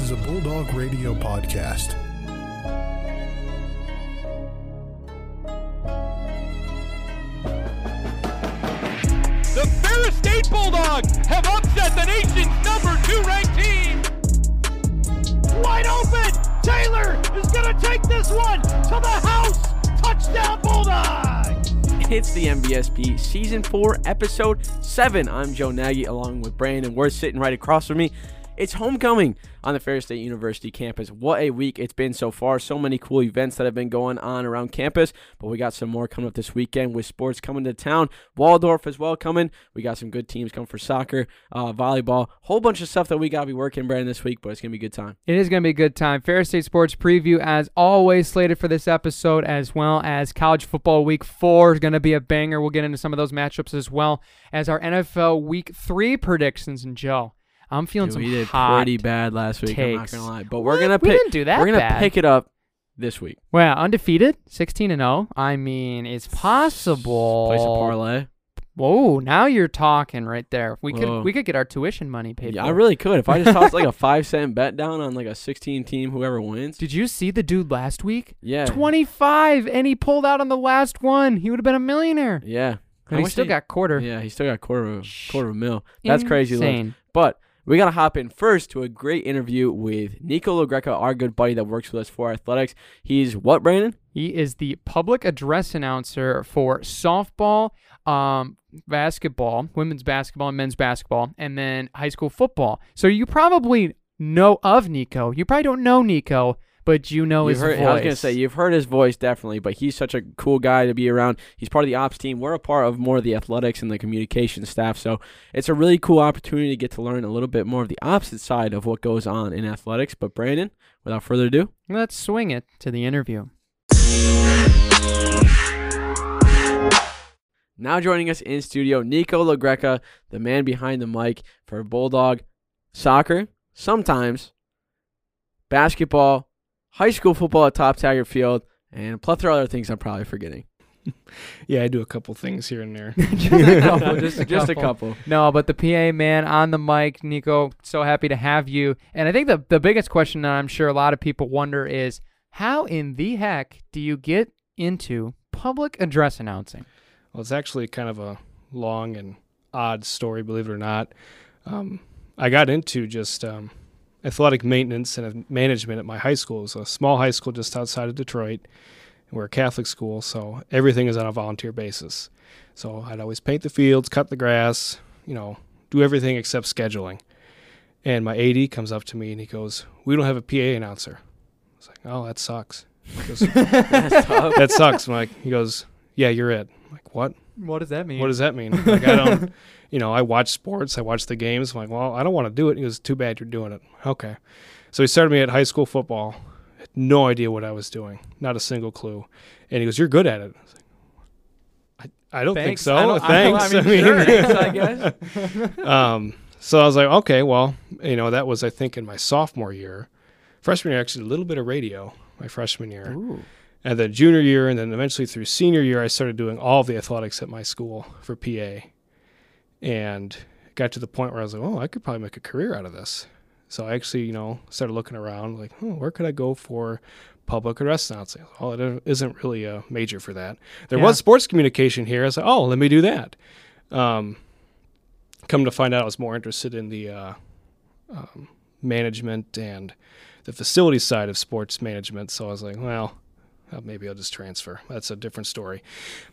This is a Bulldog Radio podcast. The Ferris State Bulldogs have upset the nation's number 2 ranked team. Wide open, Taylor is going to take this one to the house. Touchdown Bulldogs! It's the MVSP Season 4, Episode 7. I'm Joe Nagy along with Brandon. We're sitting right across from me. It's homecoming on the Ferris State University campus. What a week it's been so far. So many cool events that have been going on around campus, but we got some more coming up this weekend with sports coming to town. Waldorf as well coming. We got some good teams coming for soccer, volleyball, whole bunch of stuff that we got to be working, Brandon, this week, but it's going to be a good time. It is going to be a good time. Ferris State Sports Preview, as always, slated for this episode, as well as College Football Week 4 is going to be a banger. We'll get into some of those matchups as well as our NFL Week 3 predictions. And Joe, I'm feeling some hot takes. We did pretty bad last week, I'm not going to lie. But we're going to pick it up this week. Well, undefeated, 16-0. I mean, it's possible. Place a parlay. Whoa, now you're talking right there. We could get our tuition money paid. Yeah, I really could. If I just tossed like a 5-cent bet down on like a 16-team, whoever wins. Did you see the dude last week? Yeah. 25, and he pulled out on the last one. He would have been a millionaire. Yeah. And he still got quarter of a mil. That's crazy. Insane. But we got to hop in first to a great interview with Niko LaGreca, our good buddy that works with us for athletics. He's what, Brandon? He is the public address announcer for softball, basketball, women's basketball, and men's basketball, and then high school football. So you probably know of Niko. You probably don't know Niko, but you know his voice. I was going to say, you've heard his voice definitely, but he's such a cool guy to be around. He's part of the ops team. We're a part of more of the athletics and the communications staff, so it's a really cool opportunity to get to learn a little bit more of the opposite side of what goes on in athletics. But Brandon, without further ado, let's swing it to the interview. Now joining us in studio, Niko LaGreca, the man behind the mic for Bulldog soccer, sometimes basketball, high school football at Top Tiger Field, and a plethora of other things I'm probably forgetting. Yeah, I do a couple things here and there. just a couple. No, but the PA man on the mic, Niko, so happy to have you. And I think the biggest question that I'm sure a lot of people wonder is, how in the heck do you get into public address announcing? Well, it's actually kind of a long and odd story, believe it or not. I got into just... athletic maintenance and management at my high school. It's a small high school just outside of Detroit. We're a Catholic school, so everything is on a volunteer basis. So I'd always paint the fields, cut the grass, do everything except scheduling. And my AD comes up to me and he goes, "We don't have a PA announcer." I was like, "Oh, that sucks." He goes, "That sucks." I'm like, he goes, "Yeah, you're it." I'm like, "What? What does that mean? What does that mean?" Like, I don't, I watch sports. I watch the games. I'm like, well, I don't want to do it. He goes, "Too bad you're doing it." Okay. So he started me at high school football. Had no idea what I was doing. Not a single clue. And he goes, "You're good at it." I was like, I don't think so. Thanks. I mean, sure, I guess. So I was like, okay, well, that was, I think, in my sophomore year. Freshman year, actually, a little bit of radio my freshman year. Ooh. And then junior year, and then eventually through senior year, I started doing all of the athletics at my school for PA. And got to the point where I was like, oh, I could probably make a career out of this. So I actually, started looking around, like, where could I go for public address announcing? Well, it isn't really a major for that. There was sports communication here. I was like, oh, let me do that. Come to find out, I was more interested in the management and the facility side of sports management. So I was like, well... maybe I'll just transfer. That's a different story.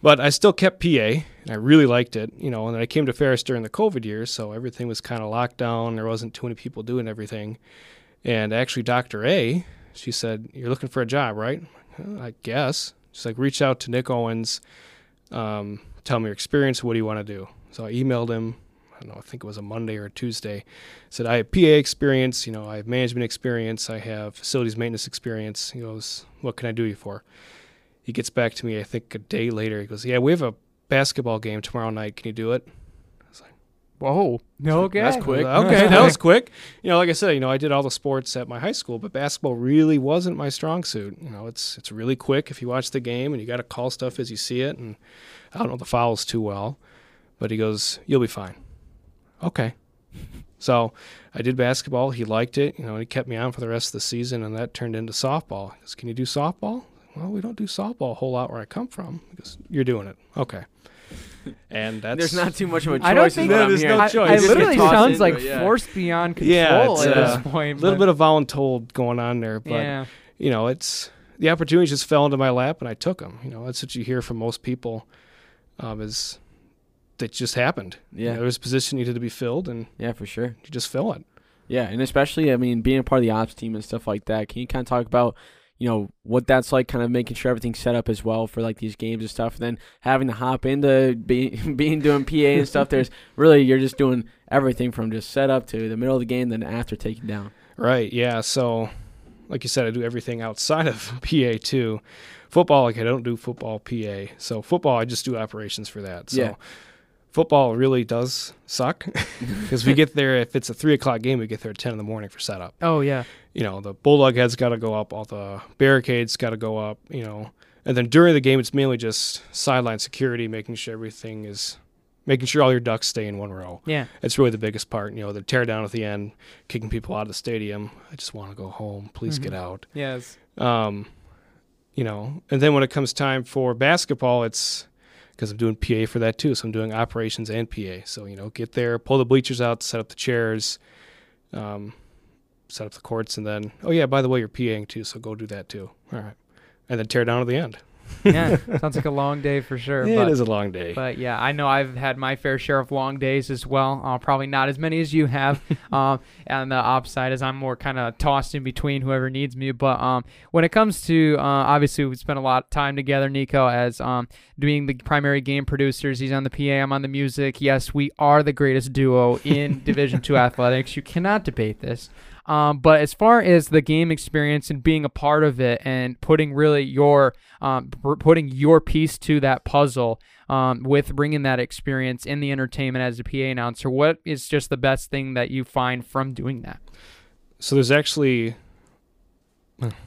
But I still kept PA, and I really liked it. And then I came to Ferris during the COVID years, so everything was kind of locked down. There wasn't too many people doing everything. And actually, Dr. A, she said, "You're looking for a job, right?" I guess. She's like, "Reach out to Nick Owens. Tell him your experience. What do you want to do?" So I emailed him. I don't know, I think it was a Monday or a Tuesday. I said, "I have PA experience, I have management experience, I have facilities maintenance experience." He goes, "What can I do you for?" He gets back to me, I think a day later. He goes, "Yeah, we have a basketball game tomorrow night. Can you do it?" I was like, whoa. No, okay. That's quick. Okay, that was quick. Like I said, I did all the sports at my high school, but basketball really wasn't my strong suit. It's really quick if you watch the game, and you got to call stuff as you see it, and I don't know the fouls too well. But he goes, "You'll be fine." Okay. So I did basketball. He liked it. You know, he kept me on for the rest of the season, and that turned into softball. He goes, can you do softball? Well, we don't do softball a whole lot where I come from. He goes, you're doing it. Okay. And that's, there's not too much of a choice. I don't think there's no choice. It literally sounds like forced beyond control at this point. A little bit of voluntold going on there, but you know, it's the opportunities just fell into my lap and I took them. You know, that's what you hear from most people, is that just happened. Yeah, you know, there was a position needed to be filled, and for sure, you just fill it. Yeah, and especially, I mean, being a part of the ops team and stuff like that. Can you kind of talk about, you know, what that's like, kind of making sure everything's set up as well for like these games and stuff, and then having to hop into being doing PA and stuff. There's really, you're just doing everything from just set up to the middle of the game, then after taking down. Right. Yeah. So, like you said, I do everything outside of PA too. Football, like I don't do football PA. So football, I just do operations for that. So football really does suck because we get there, if it's a 3 o'clock game, we get there at 10 in the morning for setup. Oh yeah. You know, the bulldog head's got to go up, all the barricades got to go up, you know, and then during the game, it's mainly just sideline security, making sure everything is, making sure all your ducks stay in one row. Yeah. It's really the biggest part, you know, the tear down at the end, kicking people out of the stadium. I just want to go home. Please get out. Yes. You know, and then when it comes time for basketball, it's, because I'm doing PA for that too, so I'm doing operations and PA. So, you know, get there, pull the bleachers out, set up the chairs, set up the courts, and then, oh yeah, by the way, you're PAing too, so go do that too. All right. And then tear down at the end. Yeah, sounds like a long day for sure. It is a long day. But yeah, I know I've had my fair share of long days as well. Probably not as many as you have. On the ops side, as I'm more kind of tossed in between whoever needs me. But when it comes to, obviously we spent a lot of time together, Niko, as doing the primary game producers. He's on the PA, I'm on the music. Yes, we are the greatest duo in Division II athletics. You cannot debate this. But as far as the game experience and being a part of it and putting really your putting your piece to that puzzle, with bringing that experience in the entertainment as a PA announcer, what is just the best thing that you find from doing that? So there's actually,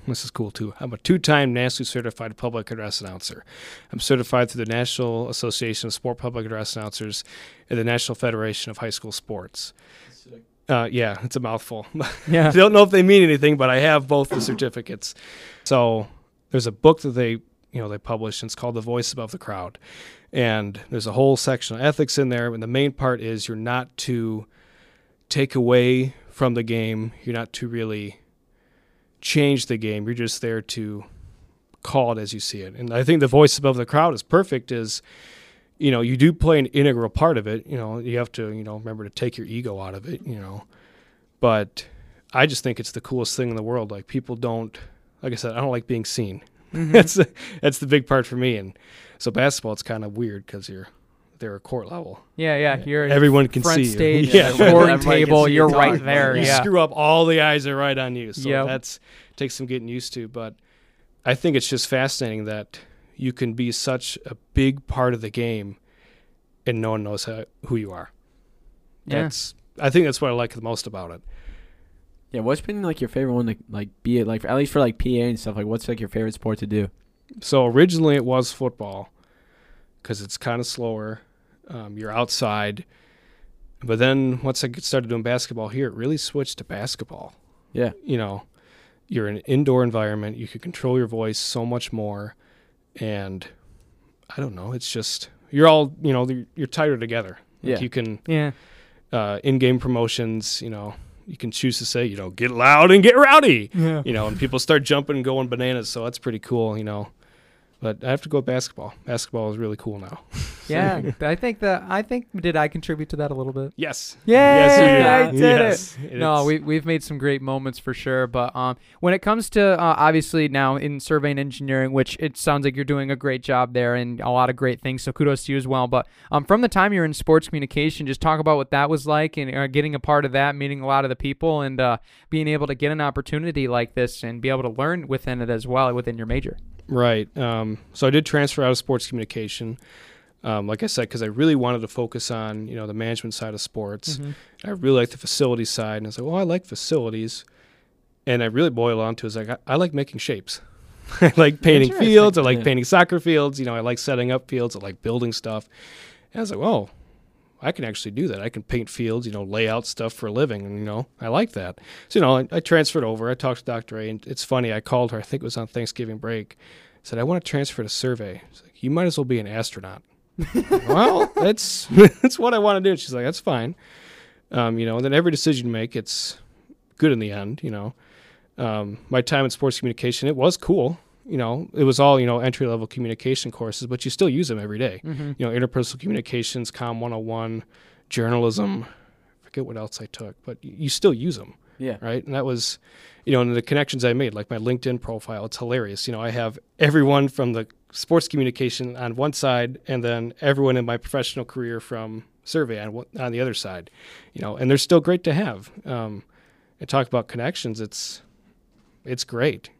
this is cool too. I'm a two-time nationally certified public address announcer. I'm certified through the National Association of Sport Public Address Announcers and the National Federation of High School Sports. Sick. Yeah, it's a mouthful. Yeah. I don't know if they mean anything, but I have both the certificates. So there's a book that they, you know, they publish, and it's called The Voice Above the Crowd. And there's a whole section of ethics in there, and the main part is you're not to take away from the game. You're not to really change the game. You're just there to call it as you see it. And I think The Voice Above the Crowd is perfect, is, you know, you do play an integral part of it. You know, you have to, you know, remember to take your ego out of it, you know. But I just think it's the coolest thing in the world. Like, people don't, like I said, I don't like being seen. That's the big part for me. And so basketball, it's kind of weird because they're a court level. Yeah. You're everyone can front see stage, you. Yeah. Scoring table, you're right there. You screw up, all the eyes are right on you. So that's, takes some getting used to. But I think it's just fascinating that you can be such a big part of the game and no one knows who you are. Yeah. I think that's what I like the most about it. Yeah, what's been like your favorite one to like be it, like at least for like PA and stuff, like what's like your favorite sport to do? So originally it was football because it's kind of slower. You're outside. But then once I started doing basketball here, it really switched to basketball. Yeah. You know, you're in an indoor environment. You can control your voice so much more. And I don't know, it's just, you're all, you know, you're tighter together. Like you can, in-game promotions, you know, you can choose to say, you know, get loud and get rowdy, you know, and people start jumping and going bananas. So that's pretty cool, you know, but I have to go with basketball. Basketball is really cool now. Yeah. I think, did I contribute to that a little bit? Yes. Yay, yes, you did. I did it. No, we've made some great moments for sure. But when it comes to, obviously now in survey and engineering, which it sounds like you're doing a great job there and a lot of great things, so kudos to you as well. But from the time you're in sports communication, just talk about what that was like and getting a part of that, meeting a lot of the people and being able to get an opportunity like this and be able to learn within it as well, within your major. Right. So I did transfer out of sports communication, like I said, because I really wanted to focus on, you know, the management side of sports. Mm-hmm. I really like the facility side. And I was like, well, I like facilities. And I really boil on to is like, I like making shapes. I like painting fields. I like painting soccer fields. You know, I like setting up fields. I like building stuff. And I was like, well, I can actually do that. I can paint fields, lay out stuff for a living, and, I like that. So, I transferred over. I talked to Dr. A, and it's funny. I called her. I think it was on Thanksgiving break. I said, I want to transfer to survey. She's like, you might as well be an astronaut. Well, that's what I want to do. And she's like, that's fine. And then every decision you make, it's good in the end, My time in sports communication, it was cool. It was all, entry-level communication courses, but you still use them every day. Mm-hmm. Interpersonal communications, Comm 101, journalism. I forget what else I took, but you still use them. Yeah. Right? And that was, and the connections I made, like my LinkedIn profile, it's hilarious. I have everyone from the sports communication on one side and then everyone in my professional career from survey on the other side, and they're still great to have. And talk about connections, it's great,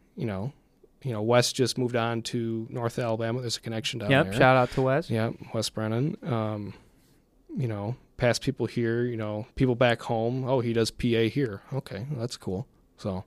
Wes just moved on to North Alabama. There's a connection down there. Yep, shout out to Wes. Yeah, Wes Brennan. Past people here, people back home. Oh, he does PA here. Okay, well, that's cool. So,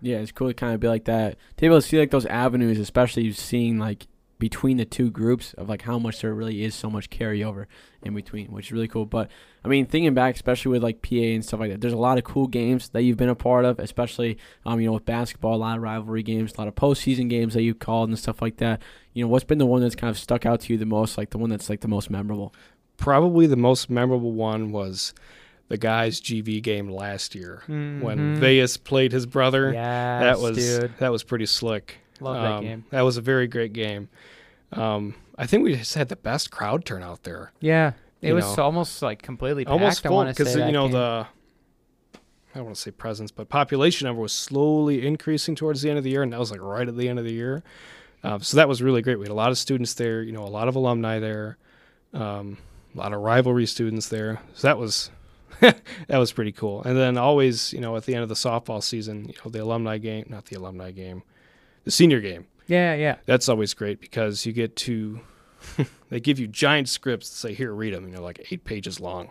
yeah, it's cool to kind of be like that. To be able to see, those avenues, especially seeing, between the two groups of, how much there really is so much carryover in between, which is really cool. But, thinking back, especially with, PA and stuff like that, there's a lot of cool games that you've been a part of, especially, with basketball, a lot of rivalry games, a lot of postseason games that you've called and stuff like that. What's been the one that's kind of stuck out to you the most, the one that's, the most memorable? Probably the most memorable one was the guys' GV game last year when Veas played his brother. Yes, that was pretty slick. Love that game. That was a very great game. I think we just had the best crowd turnout there. Yeah, it was almost completely packed. Almost full because I don't want to say presence, but population number was slowly increasing towards the end of the year, and that was right at the end of the year. So that was really great. We had a lot of students there. A lot of alumni there. A lot of rivalry students there. So that was pretty cool. And then always at the end of the softball season, the senior game. Yeah. That's always great because you get to – they give you giant scripts that say, here, read them. 8 pages long.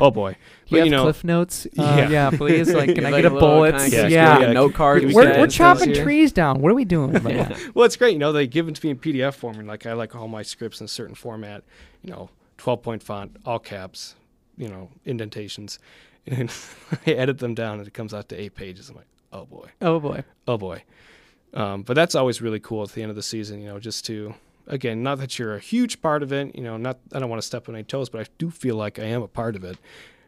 Oh, boy. But, you have cliff notes? Yeah, please. Can I get a bullet? Yeah. Note cards. We're chopping trees down. What are we doing? Yeah. Well, it's great. They give it to me in PDF form. And, I like all my scripts in a certain format, 12-point font, all caps, indentations. And I edit them down, and it comes out to 8 pages. I'm like, oh, boy. But that's always really cool at the end of the season, just to, again, not that you're a huge part of it, I don't want to step on any toes, but I do feel like I am a part of it.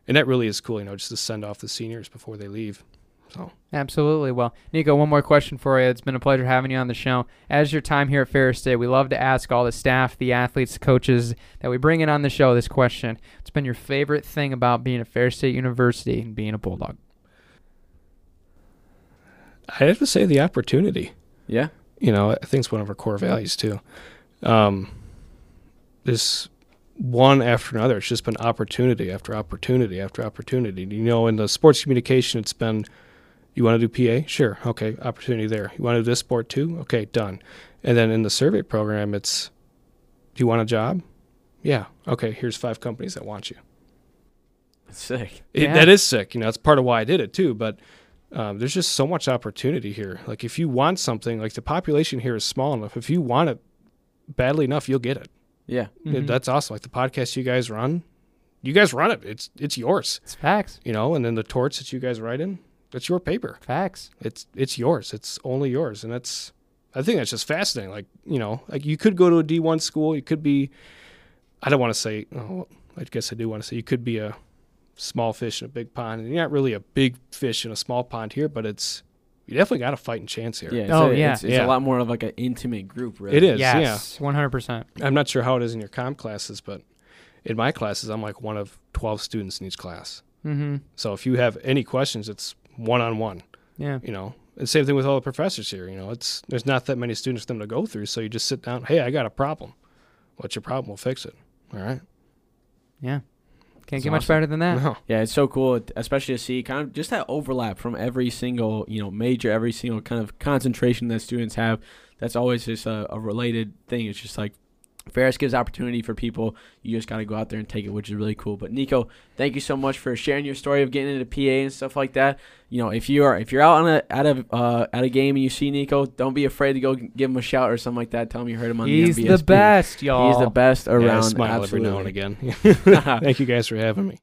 And that really is cool, just to send off the seniors before they leave. So absolutely. Well, Niko, one more question for you. It's been a pleasure having you on the show. As your time here at Ferris State, we love to ask all the staff, the athletes, the coaches that we bring in on the show this question. What's been your favorite thing about being at Ferris State University and being a Bulldog? I'd have to say the opportunity. Yeah. I think it's one of our core values too. This one after another, it's just been opportunity after opportunity after opportunity. In the sports communication, it's been, you want to do PA? Sure. Okay. Opportunity there. You want to do this sport too? Okay. Done. And then in the survey program, it's, do you want a job? Yeah. Okay. Here's 5 companies that want you. That's sick. That is sick. That's part of why I did it too, but there's just so much opportunity here. If you want something, the population here is small enough. If you want it badly enough, you'll get it. Yeah. Mm-hmm. That's awesome. The podcast you guys run it. It's yours. It's facts. And then the torts that you guys write in, that's your paper. Facts. It's yours. It's only yours. And I think that's just fascinating. You could go to a D1 school. You could be, I guess I do want to say you could be a small fish in a big pond, and you're not really a big fish in a small pond here, but you definitely got a fighting chance here. Yeah, It's a lot more of an intimate group, really. It is, yes, 100%. I'm not sure how it is in your comm classes, but in my classes, I'm one of 12 students in each class. Mm-hmm. So if you have any questions, it's one-on-one. Yeah. And same thing with all the professors here. There's not that many students for them to go through, so you just sit down, hey, I got a problem. What's your problem? We'll fix it. All right? Yeah. Can't get much better than that. No. Yeah, it's so cool, especially to see kind of just that overlap from every single, major, every single kind of concentration that students have. That's always just a related thing. It's just Ferris gives opportunity for people. You just got to go out there and take it, which is really cool. But Niko, thank you so much for sharing your story of getting into PA and stuff like that. You know, if you're out on at a game and you see Niko, don't be afraid to go give him a shout or something like that. Tell him you heard him on the MVSP. He's the best, y'all. He's the best around. Yeah, I smile absolutely. Every now and again. Thank you guys for having me.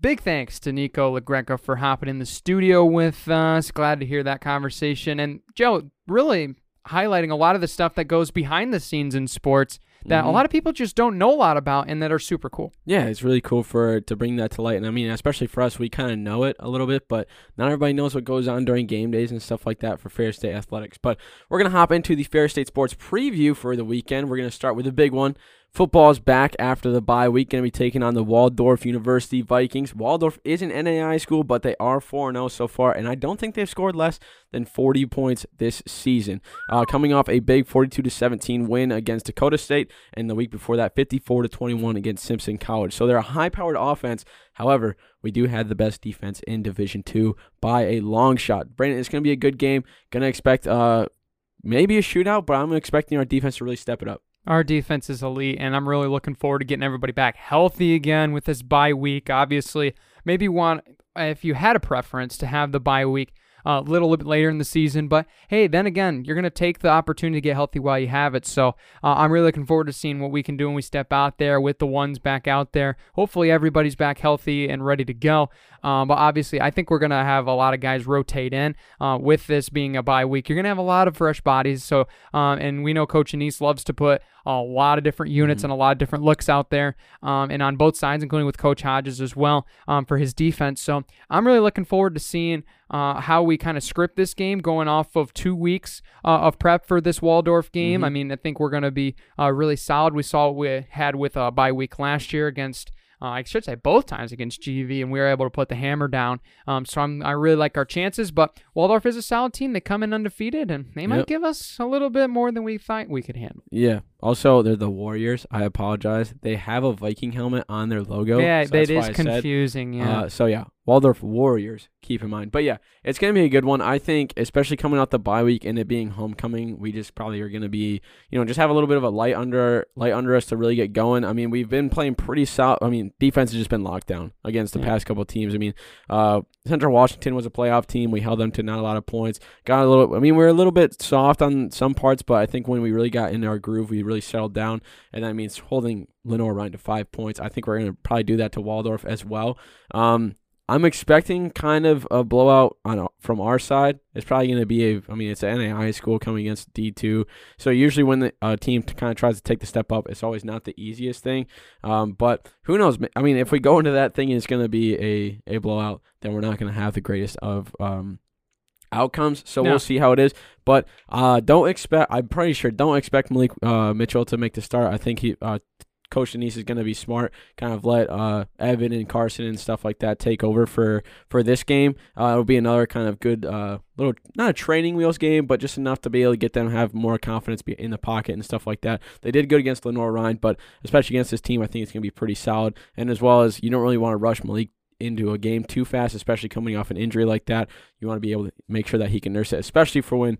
Big thanks to Niko LaGreca for hopping in the studio with us. Glad to hear that conversation. And, Joe, really highlighting a lot of the stuff that goes behind the scenes in sports that a lot of people just don't know a lot about and that are super cool. Yeah, it's really cool to bring that to light. And, I mean, especially for us, we kind of know it a little bit, but not everybody knows what goes on during game days and stuff like that for Ferris State athletics. But we're going to hop into the Ferris State sports preview for the weekend. We're going to start with a big one. Football's back after the bye week. Going to be taking on the Waldorf University Vikings. Waldorf is an NAIA school, but they are 4-0 so far, and I don't think they've scored less than 40 points this season. Coming off a big 42-17 win against Dakota State, and the week before that, 54-21 against Simpson College. So they're a high-powered offense. However, we do have the best defense in Division II by a long shot. Brandon, it's going to be a good game. Going to expect maybe a shootout, but I'm expecting our defense to really step it up. Our defense is elite, and I'm really looking forward to getting everybody back healthy again with this bye week. Obviously, maybe if you had a preference to have the bye week a little bit later in the season, but hey, then again, you're going to take the opportunity to get healthy while you have it. So I'm really looking forward to seeing what we can do when we step out there with the ones back out there. Hopefully, everybody's back healthy and ready to go. But obviously, I think we're going to have a lot of guys rotate in. With this being a bye week, you're going to have a lot of fresh bodies. So, and we know Coach Anise loves to put a lot of different units and a lot of different looks out there, and on both sides, including with Coach Hodges as well, for his defense. So I'm really looking forward to seeing how we kind of script this game going off of 2 weeks of prep for this Waldorf game. I mean, I think we're going to be really solid. We saw what we had with a bye week last year against I should say both times against GV, and we were able to put the hammer down. So I really like our chances, but Waldorf is a solid team. They come in undefeated, and they might give us a little bit more than we thought we could handle. Yeah. Also, they're the Warriors. I apologize. They have a Viking helmet on their logo. Yeah, so it is confusing. Waldorf Warriors, keep in mind. But, yeah, it's going to be a good one. I think, especially coming out the bye week and it being homecoming, we just probably are going to be, just have a little bit of a light under us to really get going. I mean, we've been playing pretty solid. I mean, defense has just been locked down against the past couple of teams. I mean, Central Washington was a playoff team. We held them to not a lot of points. We were a little bit soft on some parts, but I think when we really got in our groove, we really settled down, and that means holding Lenoir-Rhyne to 5 points. I think we're going to probably do that to Waldorf as well. I'm expecting kind of a blowout from our side. It's probably going to be it's an NAIA school coming against D2. So usually when the team kind of tries to take the step up, it's always not the easiest thing. But who knows? I mean, if we go into that thing and it's going to be a blowout, then we're not going to have the greatest of outcomes. So we'll see how it is. But don't expect Malik Mitchell to make the start. I think he Coach Denise is going to be smart, kind of let Evan and Carson and stuff like that take over for this game. It'll be another kind of good little, not a training wheels game, but just enough to be able to get them to have more confidence in the pocket and stuff like that. They did good against Lenoir-Rhyne, but especially against this team, I think it's going to be pretty solid. And as well as you don't really want to rush Malik into a game too fast, especially coming off an injury like that. You want to be able to make sure that he can nurse it, especially for when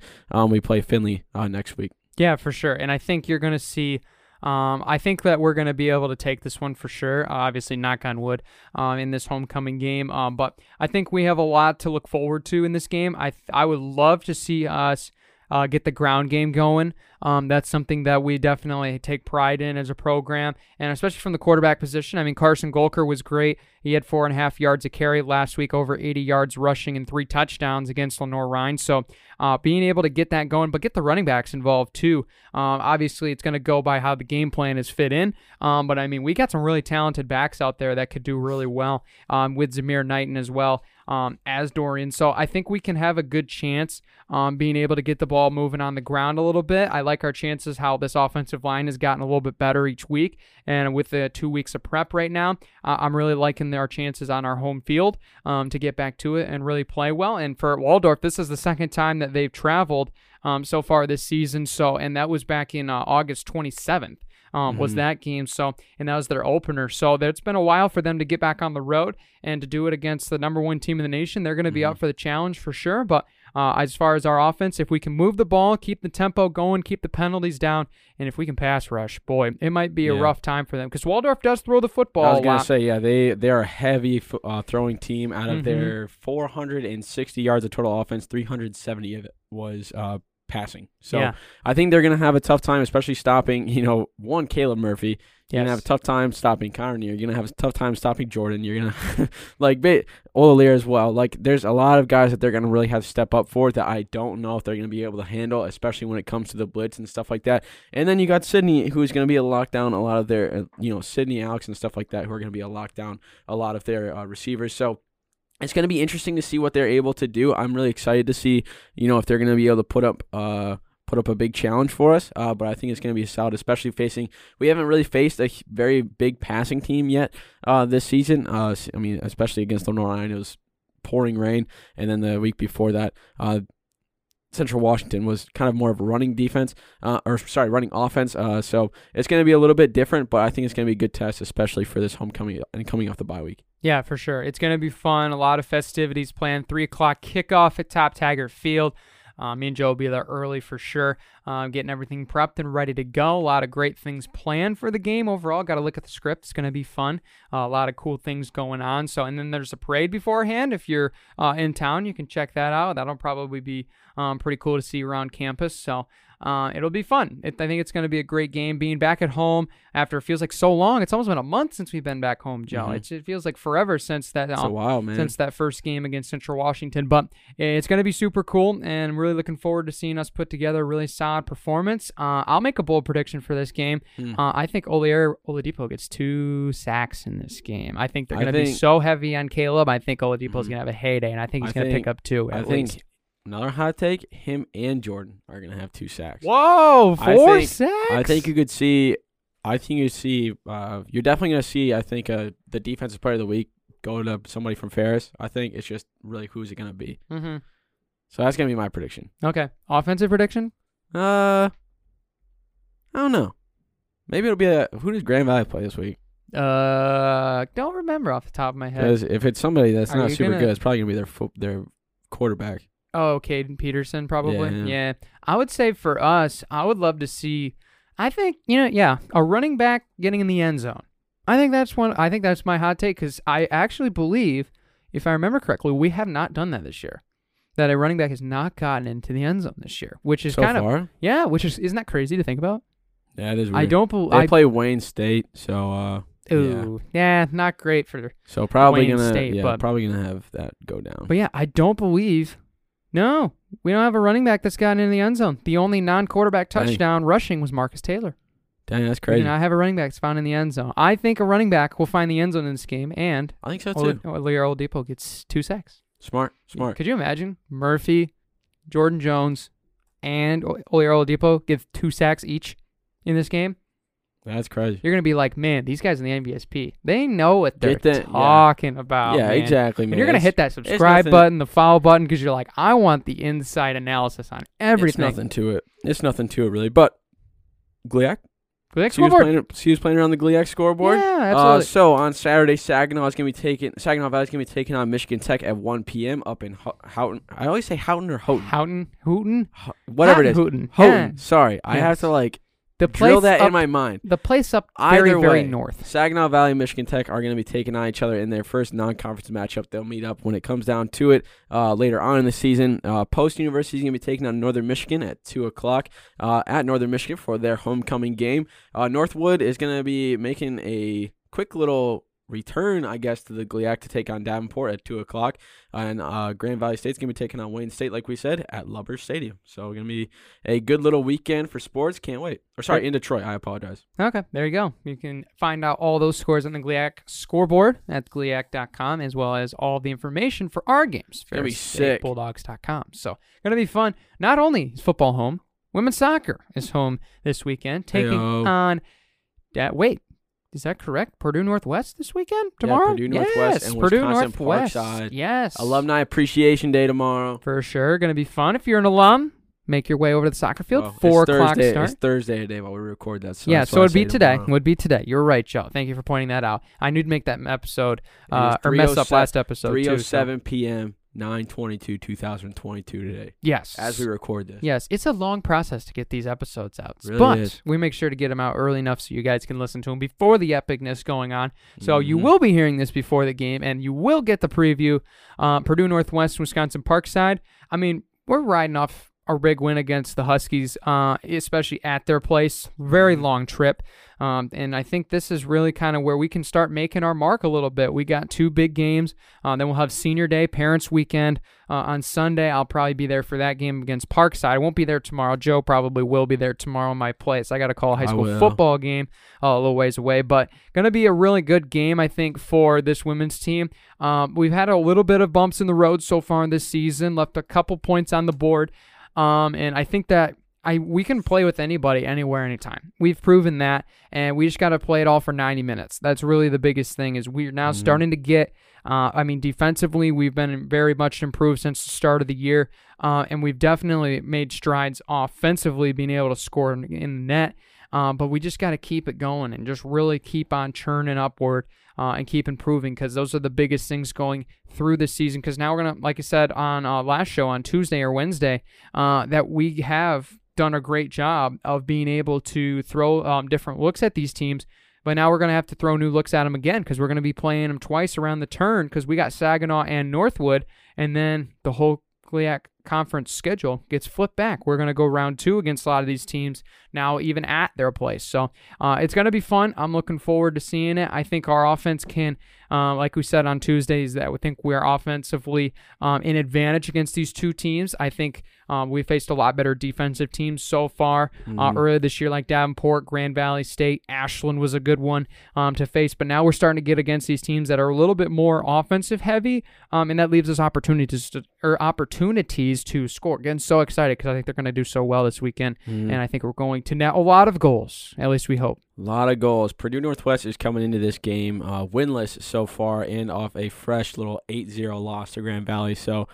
we play Findlay next week. Yeah, for sure. And I think you're going to see... I think that we're going to be able to take this one for sure. Obviously, knock on wood, in this homecoming game. But I think we have a lot to look forward to in this game. I would love to see us get the ground game going. That's something that we definitely take pride in as a program, and especially from the quarterback position. I mean, Carson Golker was great. He had 4.5 yards a carry last week, over 80 yards rushing, and 3 touchdowns against Lenoir-Rhyne. So being able to get that going, but get the running backs involved too. Obviously, it's going to go by how the game plan is fit in. But, I mean, we got some really talented backs out there that could do really well with Zamir Knighton as well. As Dorian. So I think we can have a good chance being able to get the ball moving on the ground a little bit. I like our chances how this offensive line has gotten a little bit better each week. And with the 2 weeks of prep right now, I'm really liking our chances on our home field to get back to it and really play well. And for Waldorf, this is the second time that they've traveled so far this season. So, and that was back in August 27th. Was that game. So, and that was their opener. So it's been a while for them to get back on the road and to do it against the number 1 team in the nation. They're going to be up for the challenge for sure. But as far as our offense. If we can move the ball, keep the tempo going, keep the penalties down, and if we can pass rush, boy, it might be a rough time for them, because Waldorf does throw the football a lot. I was going to say, they are a heavy throwing team. Out of their 460 yards of total offense, 370 of it was passing. So I think they're going to have a tough time, especially stopping, one, Caleb Murphy. You're going to have a tough time stopping Connor. You're going to have a tough time stopping Jordan. You're going to, O'Leary as well. There's a lot of guys that they're going to really have to step up for that I don't know if they're going to be able to handle, especially when it comes to the blitz and stuff like that. And then you got Sydney, who's going to be a lockdown, a lot of their, Sydney Alex and stuff like that, who are going to be a lockdown, a lot of their receivers. So it's going to be interesting to see what they're able to do. I'm really excited to see, if they're going to be able to put up a big challenge for us, but I think it's going to be solid, especially we haven't really faced a very big passing team yet this season. Especially against Lenoir-Rhyne, it was pouring rain, and then the week before that, Central Washington was kind of more of a running offense. So it's going to be a little bit different, but I think it's going to be a good test, especially for this homecoming and coming off the bye week. Yeah, for sure. It's going to be fun. A lot of festivities planned. 3:00 kickoff at Top Tiger Field. Me and Joe will be there early for sure, getting everything prepped and ready to go. A lot of great things planned for the game overall. Got to look at the script. It's going to be fun. A lot of cool things going on. So, and then there's a parade beforehand. If you're in town, you can check that out. That'll probably be pretty cool to see around campus. So it'll be fun. I think it's going to be a great game. Being back at home after it feels like so long. It's almost been a month since we've been back home, Joe. Mm-hmm. It feels like forever since that. It's a while, man. Since that first game against Central Washington, but it's going to be super cool, and really looking forward to seeing us put together a really solid performance. I'll make a bold prediction for this game. I think Oladipo gets 2 sacks in this game. I think they're going to be so heavy on Caleb. I think Oladipo's going to have a heyday, and I think he's going to pick up 2. At least. Another hot take, him and Jordan are going to have 2 sacks. Whoa, 4 sacks? You're definitely going to see, the defensive player of the week go to somebody from Ferris. I think it's just really who's it going to be. Mm-hmm. So that's going to be my prediction. Okay. Offensive prediction? I don't know. Maybe it'll be who does Grand Valley play this week? Don't remember off the top of my head. Because if it's somebody that's not super good, it's probably going to be their quarterback. Oh, Caden Peterson, probably. Yeah. I would say for us, I would love to see, a running back getting in the end zone. I think that's my hot take, because I actually believe, if I remember correctly, we have not done that this year. That a running back has not gotten into the end zone this year, which is isn't that crazy to think about? Yeah, it is. Weird. I don't believe they play Wayne State, so. Ooh, yeah, not great for. So probably Wayne State, but probably gonna have that go down. But yeah, I don't believe. No, we don't have a running back that's gotten in the end zone. The only non-quarterback touchdown rushing was Marcus Taylor. Dang, that's crazy. I have a running back that's found in the end zone. I think a running back will find the end zone in this game, and I think so too. Leo Oladipo gets 2 sacks. Smart. Could you imagine Murphy, Jordan Jones, and Oladipo give 2 sacks each in this game? That's crazy. You're going to be like, man, these guys in the MVSP, they know what they're talking about. Yeah, man. Exactly, man. And you're going to hit that subscribe button, the follow button, because you're like, I want the inside analysis on everything. It's nothing to it, really. But GLIAC scoreboard. She was playing around the GLIAC scoreboard. Yeah, absolutely. So on Saturday, Saginaw Valley is going to be taking on Michigan Tech at 1 p.m. up in Houghton. I always say Houghton or Houghton. Houghton? Whatever it is. Houghton. Yeah. Sorry. Yes. I have to drill that in my mind. The place up very, very north. Saginaw Valley and Michigan Tech are going to be taking on each other in their first non-conference matchup. They'll meet up when it comes down to it later on in the season. Post University is going to be taking on Northern Michigan at 2 o'clock at Northern Michigan for their homecoming game. Northwood is going to be making a quick little return, I guess, to the GLIAC to take on Davenport at 2 o'clock. And Grand Valley State's going to be taking on Wayne State, like we said, at Lubber Stadium. So it's going to be a good little weekend for sports. Can't wait. In Detroit. I apologize. Okay, there you go. You can find out all those scores on the GLIAC scoreboard at GLIAC.com, as well as all the information for our games. It's going to be sick. Bulldogs.com. So going to be fun. Not only is football home, women's soccer is home this weekend, taking on that. Wait. Is that correct? Purdue Northwest this weekend? Tomorrow? Yeah, Purdue Northwest and Wisconsin Parkside. Yes. Alumni Appreciation Day tomorrow. For sure. Going to be fun. If you're an alum, make your way over to the soccer field. 4 o'clock start. It's Thursday today while we record that. So would be today. You're right, Joe. Thank you for pointing that out. I knew to make that episode or mess up last episode. 3:07 p.m. 9/22/2022 today. Yes. As we record this. Yes. It's a long process to get these episodes out. Really but is. We make sure to get them out early enough so you guys can listen to them before the epicness going on. So you will be hearing this before the game, and you will get the preview. Purdue Northwest, Wisconsin Parkside. I mean, we're riding off a big win against the Huskies, especially at their place. Very long trip. And I think this is really kind of where we can start making our mark a little bit. We got two big games. Then we'll have Senior Day, Parents Weekend on Sunday. I'll probably be there for that game against Parkside. I won't be there tomorrow. Joe probably will be there tomorrow in my place. I got to call a high school football game a little ways away. But going to be a really good game, I think, for this women's team. We've had a little bit of bumps in the road so far in this season. Left a couple points on the board. And I think that we can play with anybody, anywhere, anytime. We've proven that, and we just got to play it all for 90 minutes. That's really the biggest thing is we're now starting to get defensively, we've been very much improved since the start of the year, and we've definitely made strides offensively, being able to score in the net. But we just got to keep it going and just really keep on churning upward and keep improving, because those are the biggest things going through this season. Because now we're going to, like I said on last show on Tuesday or Wednesday, that we have done a great job of being able to throw different looks at these teams. But now we're going to have to throw new looks at them again, because we're going to be playing them twice around the turn, because we got Saginaw and Northwood, and then the whole GLIAC conference schedule gets flipped back. We're going to go round two against a lot of these teams now, even at their place. So it's going to be fun. I'm looking forward to seeing it. I think our offense can, like we said on Tuesdays, that we think we're offensively in advantage against these two teams. I think we faced a lot better defensive teams so far earlier this year, like Davenport, Grand Valley State. Ashland was a good one to face, but now we're starting to get against these teams that are a little bit more offensive heavy, and that leaves us opportunities to score. Getting so excited because I think they're going to do so well this weekend, and I think we're going to net a lot of goals. At least we hope. A lot of goals. Purdue Northwest is coming into this game winless so far and off a fresh little 8-0 loss to Grand Valley. So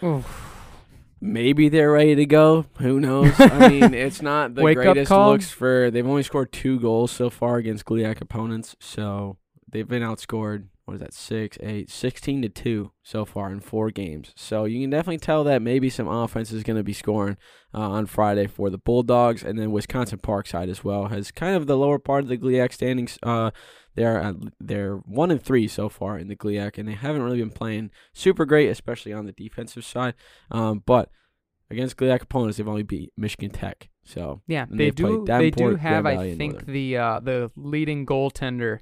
maybe they're ready to go. Who knows? I mean, it's not the greatest looks for. They've only scored 2 goals so far against GLIAC opponents. So they've been outscored. What is that, 16-2 so far in 4 games. So you can definitely tell that maybe some offense is going to be scoring on Friday for the Bulldogs. And then Wisconsin Parkside as well has kind of the lower part of the GLIAC standings. They're 1-3 so far in the GLIAC, and they haven't really been playing super great, especially on the defensive side. But against GLIAC opponents, they've only beat Michigan Tech. So yeah, they do have, I think, the leading goaltender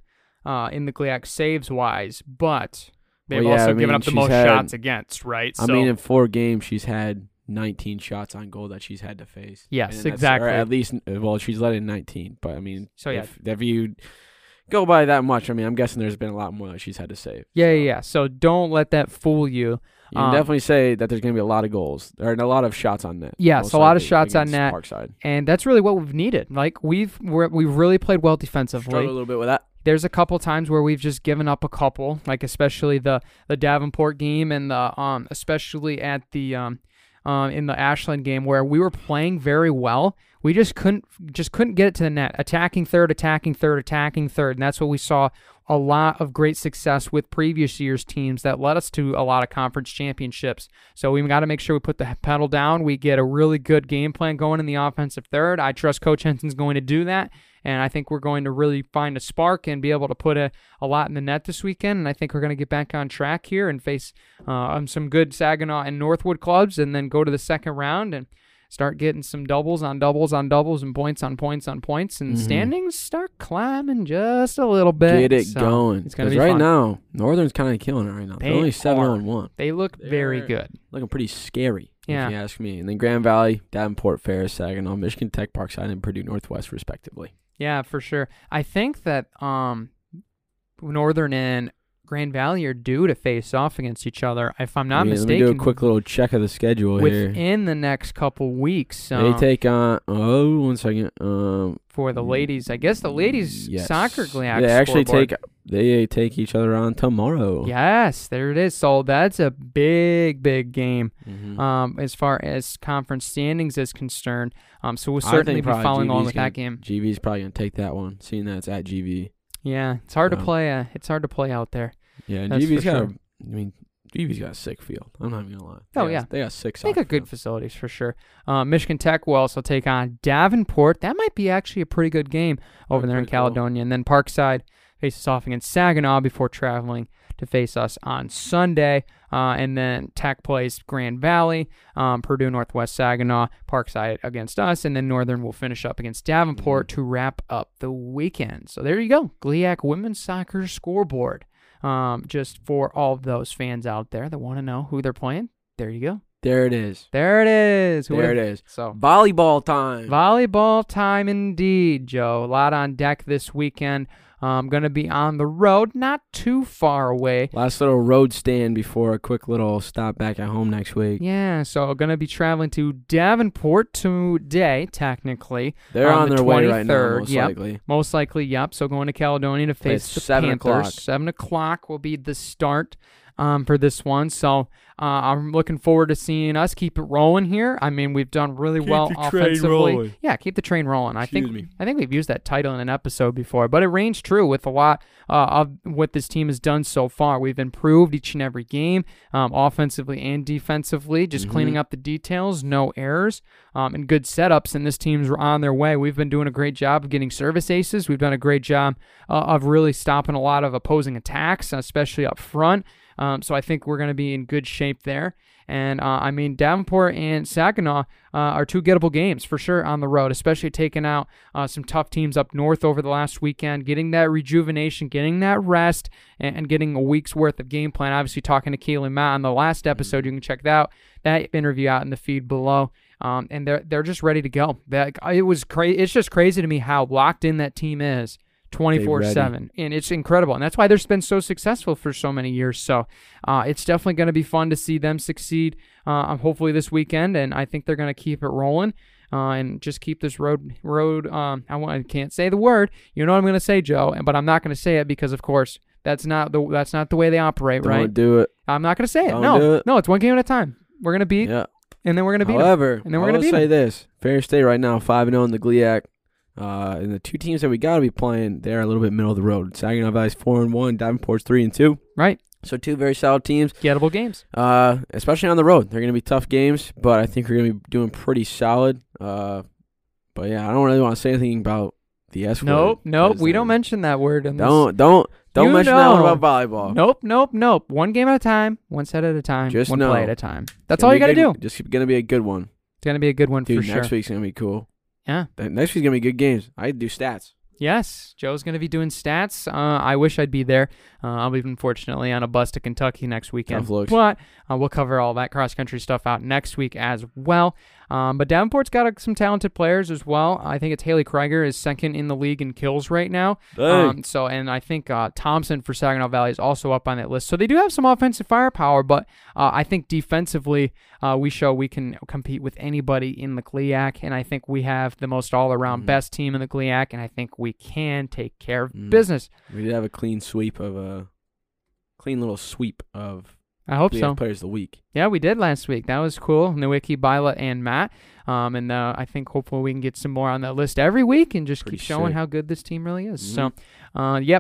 in the GLIAC saves-wise, but they've given up the most shots against, right? I mean, in 4 games, she's had 19 shots on goal that she's had to face. Yes, exactly. Or at least, well, she's let in 19, but I mean, so, yeah. if you go by that much, I mean, I'm guessing there's been a lot more that she's had to save. Yeah. So don't let that fool you. You can definitely say that there's going to be a lot of goals or a lot of shots on net. Yes, a lot of shots on net, Parkside. And that's really what we've needed. Like we've really played well defensively. Struggled a little bit with that. There's a couple times where we've just given up a couple, like especially the Davenport game and the especially at the in the Ashland game where we were playing very well. We just couldn't get it to the net. Attacking third, and that's what we saw. A lot of great success with previous year's teams that led us to a lot of conference championships. So we've got to make sure we put the pedal down. We get a really good game plan going in the offensive third. I trust Coach Henson's going to do that, and I think we're going to really find a spark and be able to put a lot in the net this weekend, and I think we're going to get back on track here and face some good Saginaw and Northwood clubs and then go to the second round and start getting some doubles on doubles on doubles and points on points on points, and standings start climbing just a little bit. Get it going. It's going to be fun. Right now, Northern's kind of killing it right now. They're only 7-1. They look very good. Looking pretty scary, if you ask me. And then Grand Valley, Davenport, Ferris, Saginaw, Michigan Tech, Parkside, and Purdue Northwest, respectively. Yeah, for sure. I think that Northern and Grand Valley are due to face off against each other, if I'm not mistaken. Let me do a quick little check of the schedule within the next couple weeks. They take on, one second. For the ladies, I guess the ladies soccer GLIAC They take each other on tomorrow. Yes, there it is. So that's a big, big game as far as conference standings is concerned. So we'll certainly be following along with that game. GV's probably going to take that one, seeing that it's at GV. Yeah, it's hard to play. It's hard to play out there. Yeah, and GV's got. I mean, UV's got a sick field. I'm not even going to lie. They got sick soccer. They got good facilities for sure. Michigan Tech will also take on Davenport. That might be actually a pretty good game over there in Caledonia. Cool. And then Parkside faces off against Saginaw before traveling to face us on Sunday. And then Tech plays Grand Valley, Purdue Northwest, Saginaw, Parkside against us, and then Northern will finish up against Davenport to wrap up the weekend. So there you go, GLIAC Women's Soccer Scoreboard. Just for all those fans out there that want to know who they're playing, there you go. There it is. So volleyball time indeed, Joe. A lot on deck this weekend. Going to be on the road, not too far away. Last little road stand before a quick little stop back at home next week. Yeah, so going to be traveling to Davenport today, technically. They're on their 23rd way right now, most likely. So going to Caledonia to face the Panthers. 7 o'clock will be the start for this one. So I'm looking forward to seeing us keep it rolling here. I mean, we've done really well offensively. Yeah, keep the train rolling. I think we've used that title in an episode before, but it rings true with a lot of what this team has done so far. We've improved each and every game, offensively and defensively, just cleaning up the details, no errors, and good setups, and this team's on their way. We've been doing a great job of getting service aces. We've done a great job of really stopping a lot of opposing attacks, especially up front. So I think we're going to be in good shape there. And, I mean, Davenport and Saginaw are two gettable games for sure on the road, especially taking out some tough teams up north over the last weekend, getting that rejuvenation, getting that rest, and getting a week's worth of game plan. Obviously, talking to Keelan Matt on the last episode, you can check that interview out in the feed below. And they're just ready to go. It's just crazy to me how locked in that team is. 24/7, and it's incredible, and that's why they've been so successful for so many years. So it's definitely going to be fun to see them succeed hopefully this weekend, and I think they're going to keep it rolling and just keep this road. I can't say the word. You know what I'm going to say, Joe, but I'm not going to say it because, of course, that's not the way they operate. Don't do it. I'm not going to say it. No, it's one game at a time. We're going to beat, and then we're going to beat. However, and then we're going to beat. I will say this: Ferris State right now 5-0 in the GLIAC. And the two teams that we got to be playing, they're a little bit middle of the road. Saginaw Valley's 4-1, Davenport's 3-2. Right. So two very solid teams. Gettable games. Especially on the road. They're going to be tough games, but I think we're going to be doing pretty solid. But, yeah, I don't really want to say anything about the S word. Nope. We don't mention that word. Don't mention that one about volleyball. Nope. One game at a time, one set at a time, just one play at a time. That's all you got to do. Just going to be a good one. It's going to be a good one for sure. Dude, next week's going to be cool. Yeah. Next week's going to be good games. I do stats. Yes. Joe's going to be doing stats. I wish I'd be there. I'll be, unfortunately, on a bus to Kentucky next weekend. But we'll cover all that cross-country stuff out next week as well. But Davenport's got some talented players as well. I think it's Haley Krieger is second in the league in kills right now. And I think Thompson for Saginaw Valley is also up on that list. So they do have some offensive firepower, but I think defensively we can compete with anybody in the GLIAC, and I think we have the most all-around best team in the GLIAC, and I think we can take care of business. We did have a clean little sweep of. I hope so. Players of the week. Yeah, we did last week. That was cool. Nowicki, Bila, and Matt. And I think hopefully we can get some more on that list every week and just keep showing how good this team really is. So,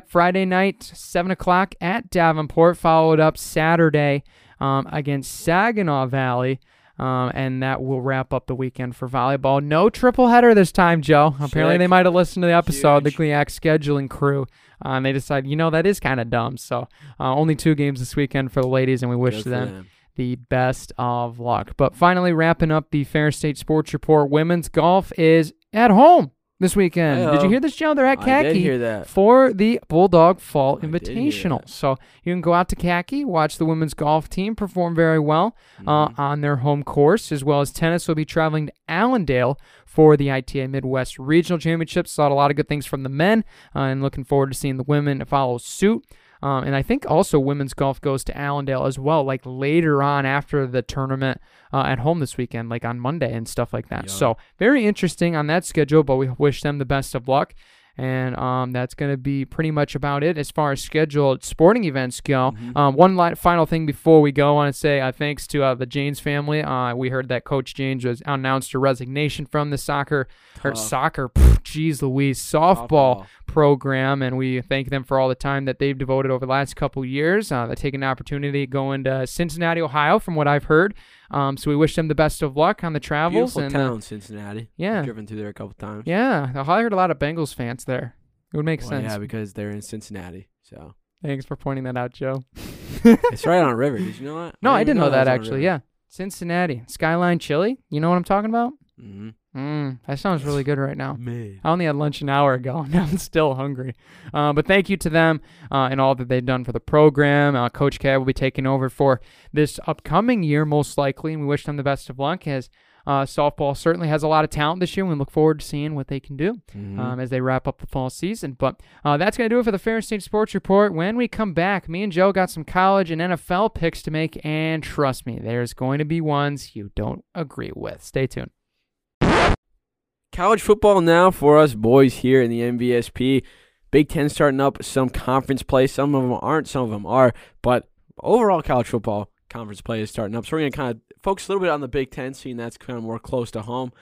Friday night, 7 o'clock at Davenport, followed up Saturday against Saginaw Valley. And that will wrap up the weekend for volleyball. No triple header this time, Joe. Apparently they might have listened to the episode, the GLIAC scheduling crew, and they decided, that is kind of dumb. So only two games this weekend for the ladies, and we wish them the best of luck. But finally, wrapping up the Ferris State Sports Report, women's golf is at home this weekend. Hello. Did you hear this, Joe? They're at Khaki for the Bulldog Fall Invitational. So you can go out to Khaki, watch the women's golf team perform very well on their home course, as well as tennis will be traveling to Allendale for the ITA Midwest Regional Championships. Saw a lot of good things from the men, and looking forward to seeing the women follow suit. And I think also women's golf goes to Allendale as well, like later on after the tournament at home this weekend, like on Monday and stuff like that. Yeah. So very interesting on that schedule, but we wish them the best of luck. And that's going to be pretty much about it as far as scheduled sporting events go. Mm-hmm. One final thing before we go, I want to say thanks to the Janes family. We heard that Coach Janes was announced a resignation from the softball program, and we thank them for all the time that they've devoted over the last couple years. They take an opportunity going to Cincinnati, Ohio, from what I've heard. So we wish them the best of luck on the travels. Beautiful town, Cincinnati. Yeah. I've driven through there a couple times. Yeah. I heard a lot of Bengals fans there. It would make sense. Yeah, because they're in Cincinnati. So thanks for pointing that out, Joe. It's right on a river. Did you know that? No, I didn't know that actually. Yeah. Cincinnati. Skyline Chili. You know what I'm talking about? Mm-hmm. That sounds really good right now. Man. I only had lunch an hour ago, and I'm still hungry. But thank you to them and all that they've done for the program. Coach Cab will be taking over for this upcoming year, most likely, and we wish them the best of luck, as softball certainly has a lot of talent this year, and we look forward to seeing what they can do as they wrap up the fall season. But that's going to do it for the Ferris State Sports Report. When we come back, me and Joe got some college and NFL picks to make, and trust me, there's going to be ones you don't agree with. Stay tuned. College football now for us boys here in the MVSP. Big Ten starting up, some conference play. Some of them aren't, some of them are. But overall college football conference play is starting up. So we're going to kind of focus a little bit on the Big Ten, seeing that's kind of more close to home.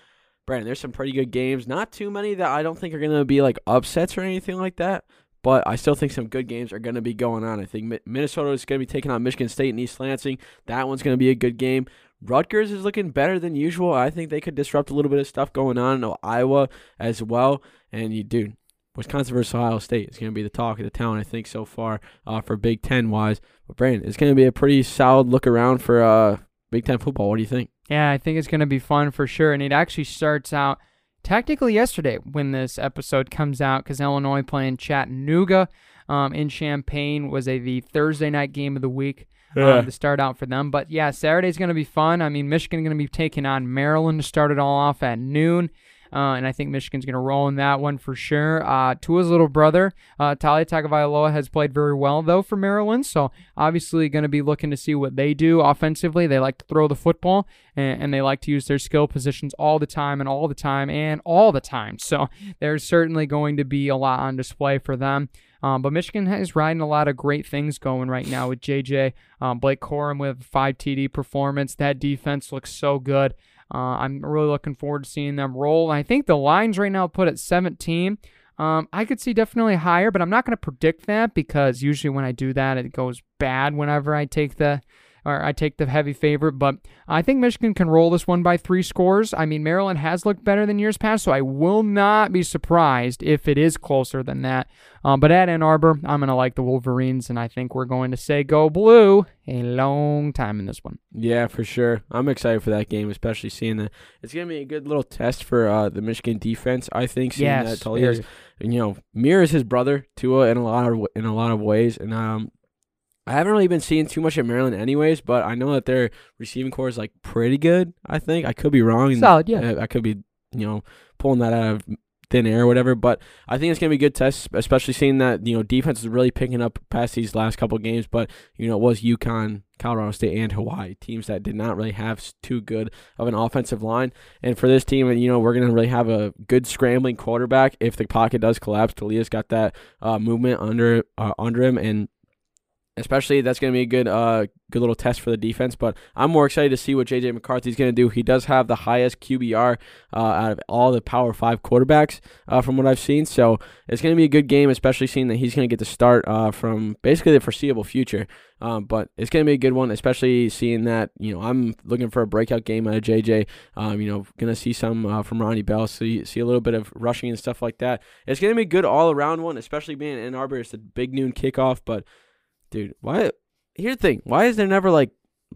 Brandon, there's some pretty good games. Not too many that I don't think are going to be like upsets or anything like that. But I still think some good games are going to be going on. I think Minnesota is going to be taking on Michigan State in East Lansing. That one's going to be a good game. Rutgers is looking better than usual. I think they could disrupt a little bit of stuff going on in Iowa as well. And, Wisconsin versus Ohio State is going to be the talk of the town, I think, so far for Big Ten-wise. But, Brandon, it's going to be a pretty solid look around for Big Ten football. What do you think? Yeah, I think it's going to be fun for sure. And it actually starts out technically yesterday when this episode comes out, because Illinois playing Chattanooga in Champaign was the Thursday night game of the week. Yeah. To start out for them. But, yeah, Saturday's going to be fun. I mean, Michigan going to be taking on Maryland to start it all off at noon, and I think Michigan's going to roll in that one for sure. Tua's little brother, Talia Tagovailoa, has played very well, though, for Maryland, so obviously going to be looking to see what they do offensively. They like to throw the football, and they like to use their skill positions all the time. So there's certainly going to be a lot on display for them. But Michigan is riding a lot of great things going right now with JJ. Blake Corum with 5 TD performance. That defense looks so good. I'm really looking forward to seeing them roll. I think the line's right now put at 17. I could see definitely higher, but I'm not going to predict that, because usually when I do that, it goes bad whenever I take the heavy favorite, but I think Michigan can roll this one by 3 scores. I mean, Maryland has looked better than years past, so I will not be surprised if it is closer than that. But at Ann Arbor, I'm going to like the Wolverines, and I think we're going to say go blue a long time in this one. Yeah, for sure. I'm excited for that game, especially seeing that. It's going to be a good little test for the Michigan defense, I think, seeing that Talia's, mirrors his brother, Tua, in a lot of ways, and I haven't really been seeing too much at Maryland anyways, but I know that their receiving core is, pretty good, I think. I could be wrong. Solid, yeah. I could be, pulling that out of thin air or whatever, but I think it's going to be a good test, especially seeing that, defense is really picking up past these last couple games, but, it was UConn, Colorado State, and Hawaii, teams that did not really have too good of an offensive line. And for this team, we're going to really have a good scrambling quarterback. If the pocket does collapse, Talia's got that movement under him, and especially, that's going to be a good little test for the defense. But I'm more excited to see what JJ McCarthy's going to do. He does have the highest QBR out of all the Power 5 quarterbacks from what I've seen. So it's going to be a good game, especially seeing that he's going to get the start from basically the foreseeable future. But it's going to be a good one, especially seeing that, I'm looking for a breakout game out of JJ. Going to see some from Ronnie Bell, see a little bit of rushing and stuff like that. It's going to be a good all-around one, especially being in Ann Arbor. It's the big noon kickoff, but dude, why? Here's the thing. Why is there never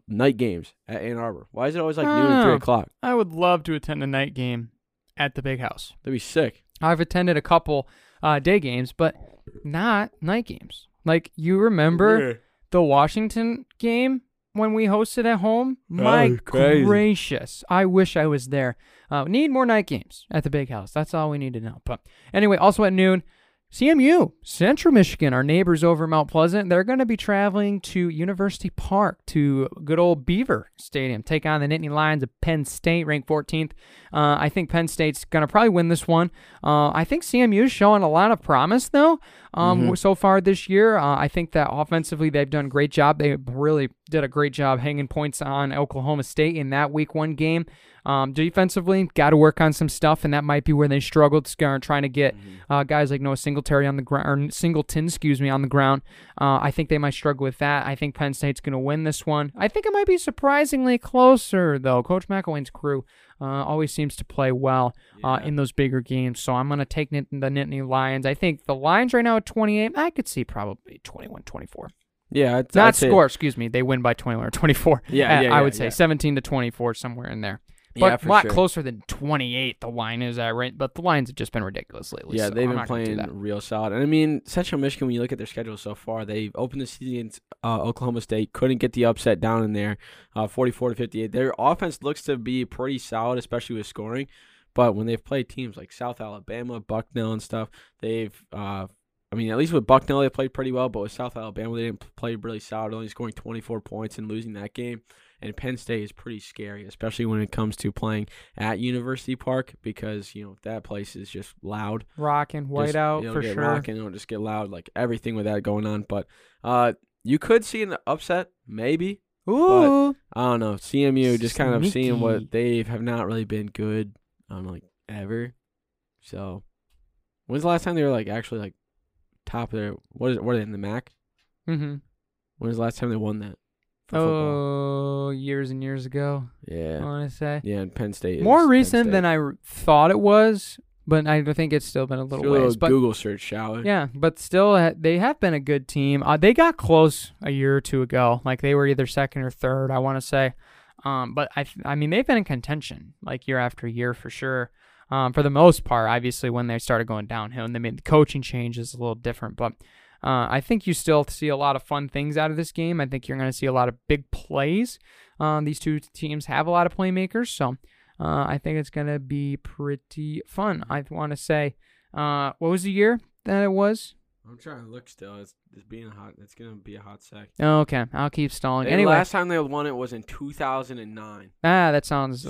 night games at Ann Arbor? Why is it always noon and 3 o'clock? I would love to attend a night game at the Big House. That'd be sick. I've attended a couple day games, but not night games. You remember the Washington game when we hosted at home? My gracious. I wish I was there. Need more night games at the Big House. That's all we need to know. But anyway, also at noon. CMU, Central Michigan, our neighbors over Mount Pleasant, they're going to be traveling to University Park to good old Beaver Stadium, take on the Nittany Lions of Penn State, ranked 14th. I think Penn State's going to probably win this one. I think CMU's showing a lot of promise, though, so far this year. I think that offensively they've done a great job. They really did a great job hanging points on Oklahoma State in that Week 1 game. Defensively, got to work on some stuff, and that might be where they struggled, trying to get guys like Noah Singletary on the ground, or Singleton, on the ground. I think they might struggle with that. I think Penn State's going to win this one. I think it might be surprisingly closer, though. Coach McElwain's crew always seems to play well in those bigger games, so I'm going to take the Nittany Lions. I think the Lions right now at 28, I could see probably 21-24. Yeah, not score. Excuse me, they win by 21 or 24. I would say 17-24 somewhere in there. But a lot closer than 28 the line is at, right? But the lines have just been ridiculous lately. Yeah, so they've been playing real solid. And, I mean, Central Michigan, when you look at their schedule so far, they've opened the season against Oklahoma State, couldn't get the upset down in there, 44-58. Their offense looks to be pretty solid, especially with scoring. But when they've played teams like South Alabama, Bucknell and stuff, they've I mean, at least with Bucknell, they played pretty well. But with South Alabama, they didn't play really solid, only scoring 24 points and losing that game. And Penn State is pretty scary, especially when it comes to playing at University Park because, you know, that place is just loud. Rocking, white out for sure. Rocking, it'll just get loud, like everything with that going on. But you could see an upset, maybe. Ooh. But, I don't know. CMU just kind of seeing what they have not really been good, like, ever. So, when's the last time they were, like, actually, like, top of their – what are they, in the MAC? Mm-hmm. When was the last time they won that? Oh, years and years ago. Yeah. I want to say. Yeah, and Penn State. More recent than I thought it was, but I think it's still been a little ways. But Google search, shall we? Yeah, but still, they have been a good team. They got close a year or two ago. Like, they were either second or third, I want to say. But, I mean, they've been in contention, like, year after year for sure. For the most part, obviously, when they started going downhill, and they made the coaching changes a little different, but... I think you still see a lot of fun things out of this game. I think you're going to see a lot of big plays. These two teams have a lot of playmakers, so I think it's going to be pretty fun. I want to say, what was the year that it was? I'm trying to look still. It's being hot. It's going to be a hot sec. Okay, I'll keep stalling. Anyway, last time they won it was in 2009. That sounds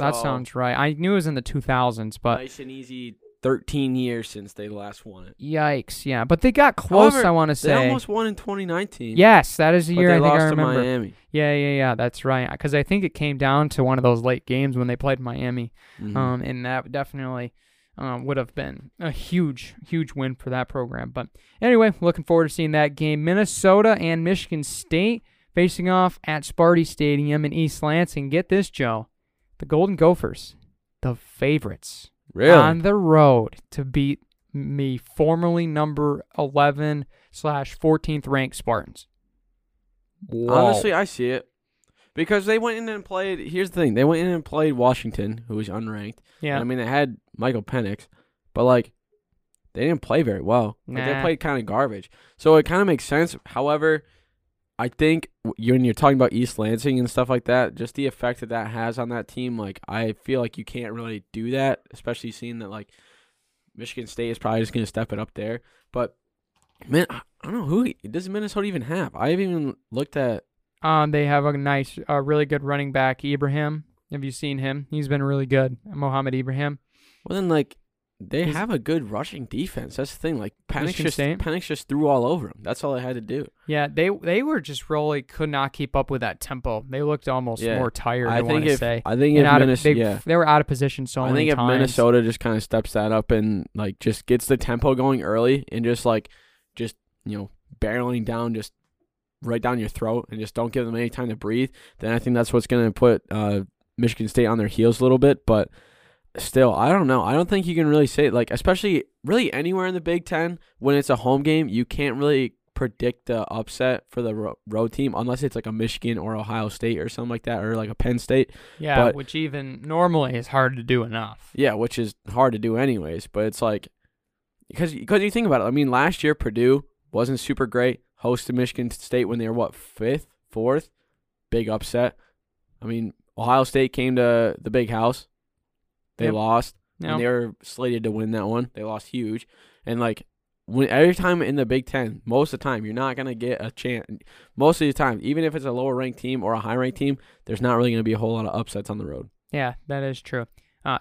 right. I knew it was in the 2000s, but nice and easy. 13 years since they last won it. Yikes, yeah. But they got close, however, I want to say. They almost won in 2019. Yes, that is the year I think I remember. They lost to Miami. Yeah, that's right. Because I think it came down to one of those late games when they played Miami. Mm-hmm. And that definitely would have been a huge, huge win for that program. But anyway, looking forward to seeing that game. Minnesota and Michigan State facing off at Sparty Stadium in East Lansing. Get this, Joe. The Golden Gophers, the favorites. Really? On the road to beat me, formerly number 11/14th ranked Spartans. Whoa. Honestly, I see it. Because they went in and played, here's the thing, they went in and played Washington, who was unranked. Yeah. And, I mean, they had Michael Penix, but, like, they didn't play very well. Like, they played kind of garbage. So it kind of makes sense. However, I think when you're talking about East Lansing and stuff like that, just the effect that that has on that team, like, I feel like you can't really do that, especially seeing that, like, Michigan State is probably just going to step it up there. But, man, I don't know who does Minnesota even have. I haven't even looked at. They have a nice, really good running back, Ibrahim. Have you seen him? He's been really good, Mohamed Ibrahim. Well, then, like. They have a good rushing defense. That's the thing. Like, Penix just threw all over him. That's all they had to do. Yeah, they were just really could not keep up with that tempo. They looked almost more tired, I want to say. I think they were out of position so many times. If Minnesota just kind of steps that up and, like, just gets the tempo going early and just, like, just, you know, barreling down just right down your throat and just don't give them any time to breathe, then I think that's what's going to put Michigan State on their heels a little bit. But still, I don't know. I don't think you can really say, like, especially really anywhere in the Big Ten, when it's a home game, you can't really predict the upset for the road team unless it's like a Michigan or Ohio State or something like that, or like a Penn State. Yeah, but, which even normally is hard to do enough. Yeah, which is hard to do anyways. But it's like, because you think about it, I mean, last year Purdue wasn't super great, hosted Michigan State when they were, what, fifth, fourth? Big upset. I mean, Ohio State came to the Big House. They lost, and they were slated to win that one. They lost huge. And, like, every time in the Big Ten, most of the time, you're not going to get a chance. Most of the time, even if it's a lower-ranked team or a high-ranked team, there's not really going to be a whole lot of upsets on the road. Yeah, that is true.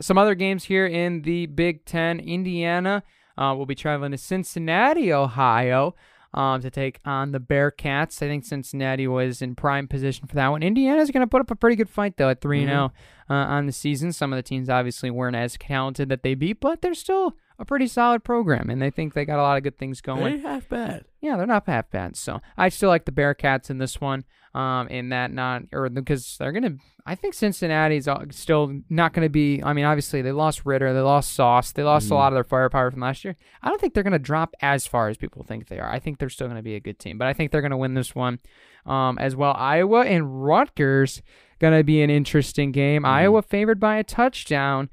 Some other games here in the Big Ten. Indiana will be traveling to Cincinnati, Ohio, to take on the Bearcats. I think Cincinnati was in prime position for that one. Indiana's going to put up a pretty good fight, though, at 3-0 on the season. Some of the teams obviously weren't as talented that they beat, but they're still a pretty solid program, and they think they got a lot of good things going. They ain't half bad. Yeah, they're not half bad. So I still like the Bearcats in this one. In that not or because they're gonna. I think Cincinnati's still not gonna be. I mean, obviously they lost Ritter, they lost Sauce, they lost a lot of their firepower from last year. I don't think they're gonna drop as far as people think they are. I think they're still gonna be a good team, but I think they're gonna win this one, as well. Iowa and Rutgers gonna be an interesting game. Iowa favored by a touchdown.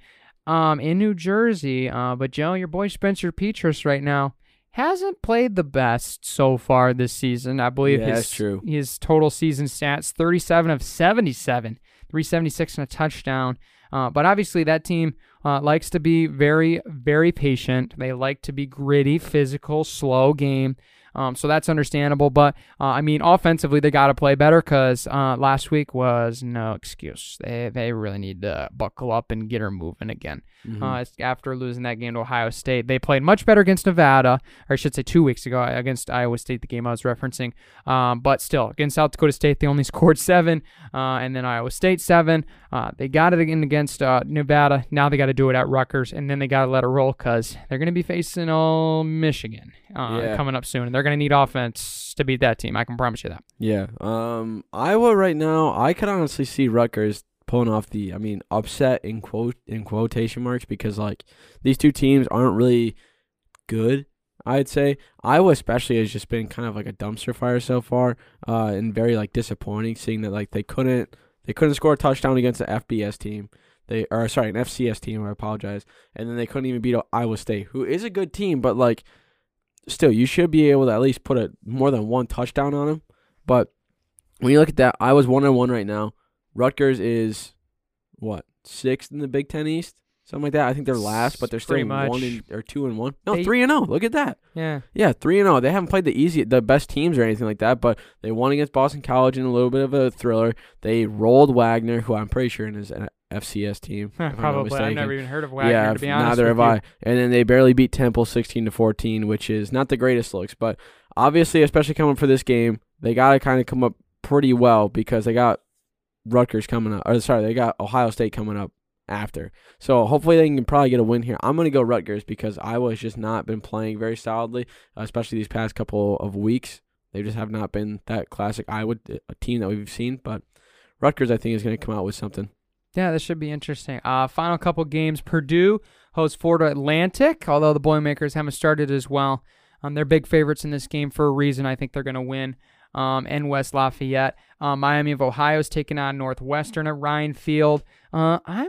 In New Jersey, but Joe, your boy Spencer Petras right now hasn't played the best so far this season. I believe his total season stats, 37 of 77, 376 and a touchdown. But obviously that team likes to be very, very patient. They like to be gritty, physical, slow game. So that's understandable. But, I mean, offensively, they got to play better because last week was no excuse. They really need to buckle up and get her moving again. After losing that game to Ohio State, they played much better against Nevada, or I should say 2 weeks ago against Iowa State, the game I was referencing. But still, against South Dakota State, they only scored 7, and then Iowa State 7. They got it again against Nevada. Now they got to do it at Rutgers, and then they got to let it roll because they're going to be facing all Michigan coming up soon. And they're going to need offense to beat that team. I can promise you that. Yeah. Iowa right now, I could honestly see Rutgers pulling off the, upset in quotation marks because, these two teams aren't really good, I'd say. Iowa especially has just been kind of like a dumpster fire so far and very, disappointing, seeing that, they couldn't score a touchdown against an FBS team. An FCS team, I apologize. And then they couldn't even beat Iowa State, who is a good team, but, still, you should be able to at least put more than one touchdown on him. But when you look at that, I was 1-1 right now. Rutgers is, 6th in the Big Ten East? Something like that. I think they're last, but they're still 2-1. No, 3-0. Look at that. Yeah. Yeah, 3-0. They haven't played the best teams or anything like that, but they won against Boston College in a little bit of a thriller. They rolled Wagner, who I'm pretty sure is an FCS team. Probably. I've never even heard of Wagner, to be honest. Neither have I. And then they barely beat Temple 16-14, which is not the greatest looks, but obviously, especially coming for this game, they got to kind of come up pretty well because they got Rutgers coming up. Or sorry, they got Ohio State coming up after. So hopefully they can probably get a win here. I'm going to go Rutgers because Iowa has just not been playing very solidly, especially these past couple of weeks. They just have not been that classic Iowa team that we've seen, but Rutgers, I think, is going to come out with something. Yeah, this should be interesting. Final couple games, Purdue hosts Florida Atlantic, although the Boilermakers haven't started as well. They're big favorites in this game for a reason. I think they're going to win. And West Lafayette. Miami of Ohio is taking on Northwestern at Ryan Field. I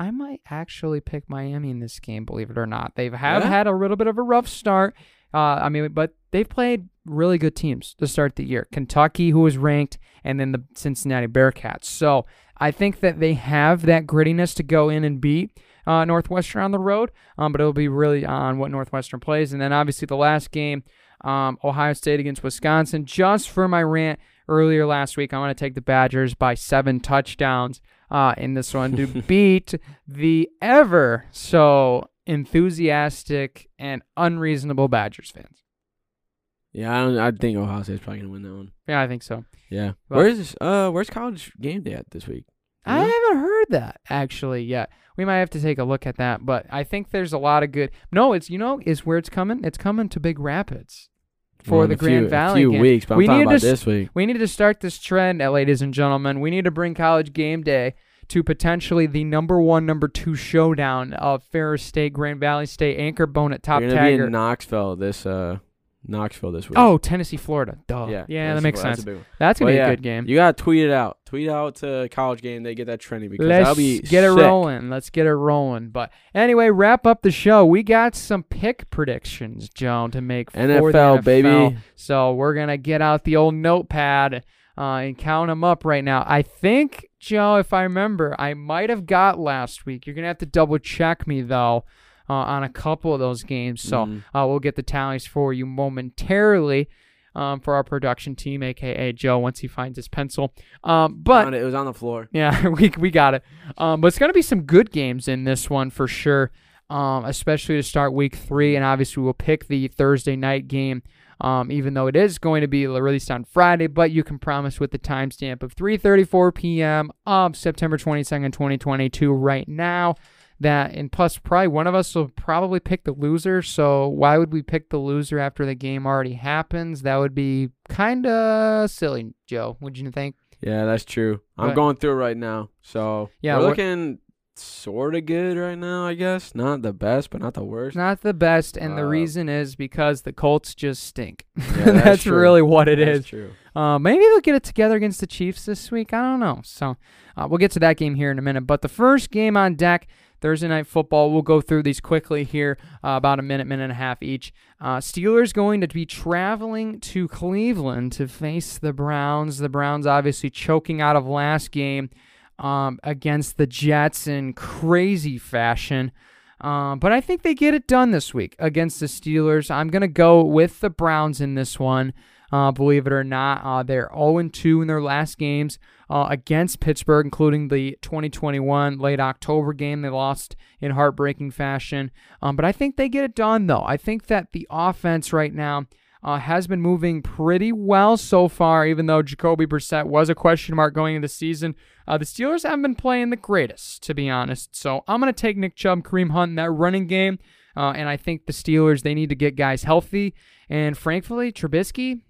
might actually pick Miami in this game, believe it or not. They have had a little bit of a rough start. But they've played really good teams to start the year. Kentucky, who was ranked, and then the Cincinnati Bearcats. So I think that they have that grittiness to go in and beat Northwestern on the road. But it'll be really on what Northwestern plays. And then obviously the last game, Ohio State against Wisconsin. Just for my rant earlier last week, I want to take the Badgers by 7 touchdowns in this one to beat the ever so enthusiastic and unreasonable Badgers fans. Yeah, I think Ohio State's probably gonna win that one. Yeah, I think so. Yeah, but where's College Game Day at this week? I haven't heard that actually yet. We might have to take a look at that, but I think there's a lot of good. No, it's where it's coming. It's coming to Big Rapids for the Grand Valley game. A few weeks, but I'm talking about this week. We need to start this trend, ladies and gentlemen. We need to bring College Game Day to potentially the number 1, number 2 showdown of Ferris State, Grand Valley State, Anchor Bone at Top Tagger. You're gonna be in Knoxville this week. Oh, Tennessee, Florida. Duh. Yeah, that makes sense. That's going to be a good game. You got to tweet it out. Tweet out to College Game. They get that trending because that'll be sick. Let's get it rolling. But anyway, wrap up the show. We got some pick predictions, Joe, to make for the NFL, baby. So we're going to get out the old notepad and count them up right now. I think, Joe, if I remember, I might have got last week. You're going to have to double check me, though. on a couple of those games. So we'll get the tallies for you momentarily for our production team, a.k.a. Joe, once he finds his pencil. But it was on the floor. Yeah, we got it. But it's going to be some good games in this one for sure, especially to start week three. And obviously we'll pick the Thursday night game, even though it is going to be released on Friday. But you can promise with the timestamp of 3:34 p.m. of September 22nd, 2022 right now. That, and plus probably one of us will probably pick the loser, so why would we pick the loser after the game already happens? That would be kind of silly, Joe, wouldn't you think? Yeah, that's true. I'm going through right now, so yeah, we're looking sort of good right now, I guess. Not the best, but not the worst. Not the best, and the reason is because the Colts just stink. Yeah, that's really what it is. True. Maybe they'll get it together against the Chiefs this week. I don't know. So we'll get to that game here in a minute, but the first game on deck, Thursday Night Football. We'll go through these quickly here, about a minute, minute and a half each. Steelers going to be traveling to Cleveland to face the Browns. The Browns obviously choking out of last game against the Jets in crazy fashion. But I think they get it done this week against the Steelers. I'm going to go with the Browns in this one. Believe it or not, they're 0-2 in their last games against Pittsburgh, including the 2021 late October game. They lost in heartbreaking fashion. But I think they get it done, though. I think that the offense right now has been moving pretty well so far, even though Jacoby Brissett was a question mark going into the season. The Steelers haven't been playing the greatest, to be honest. So I'm going to take Nick Chubb, Kareem Hunt in that running game. And I think the Steelers, they need to get guys healthy. And frankly, Trubisky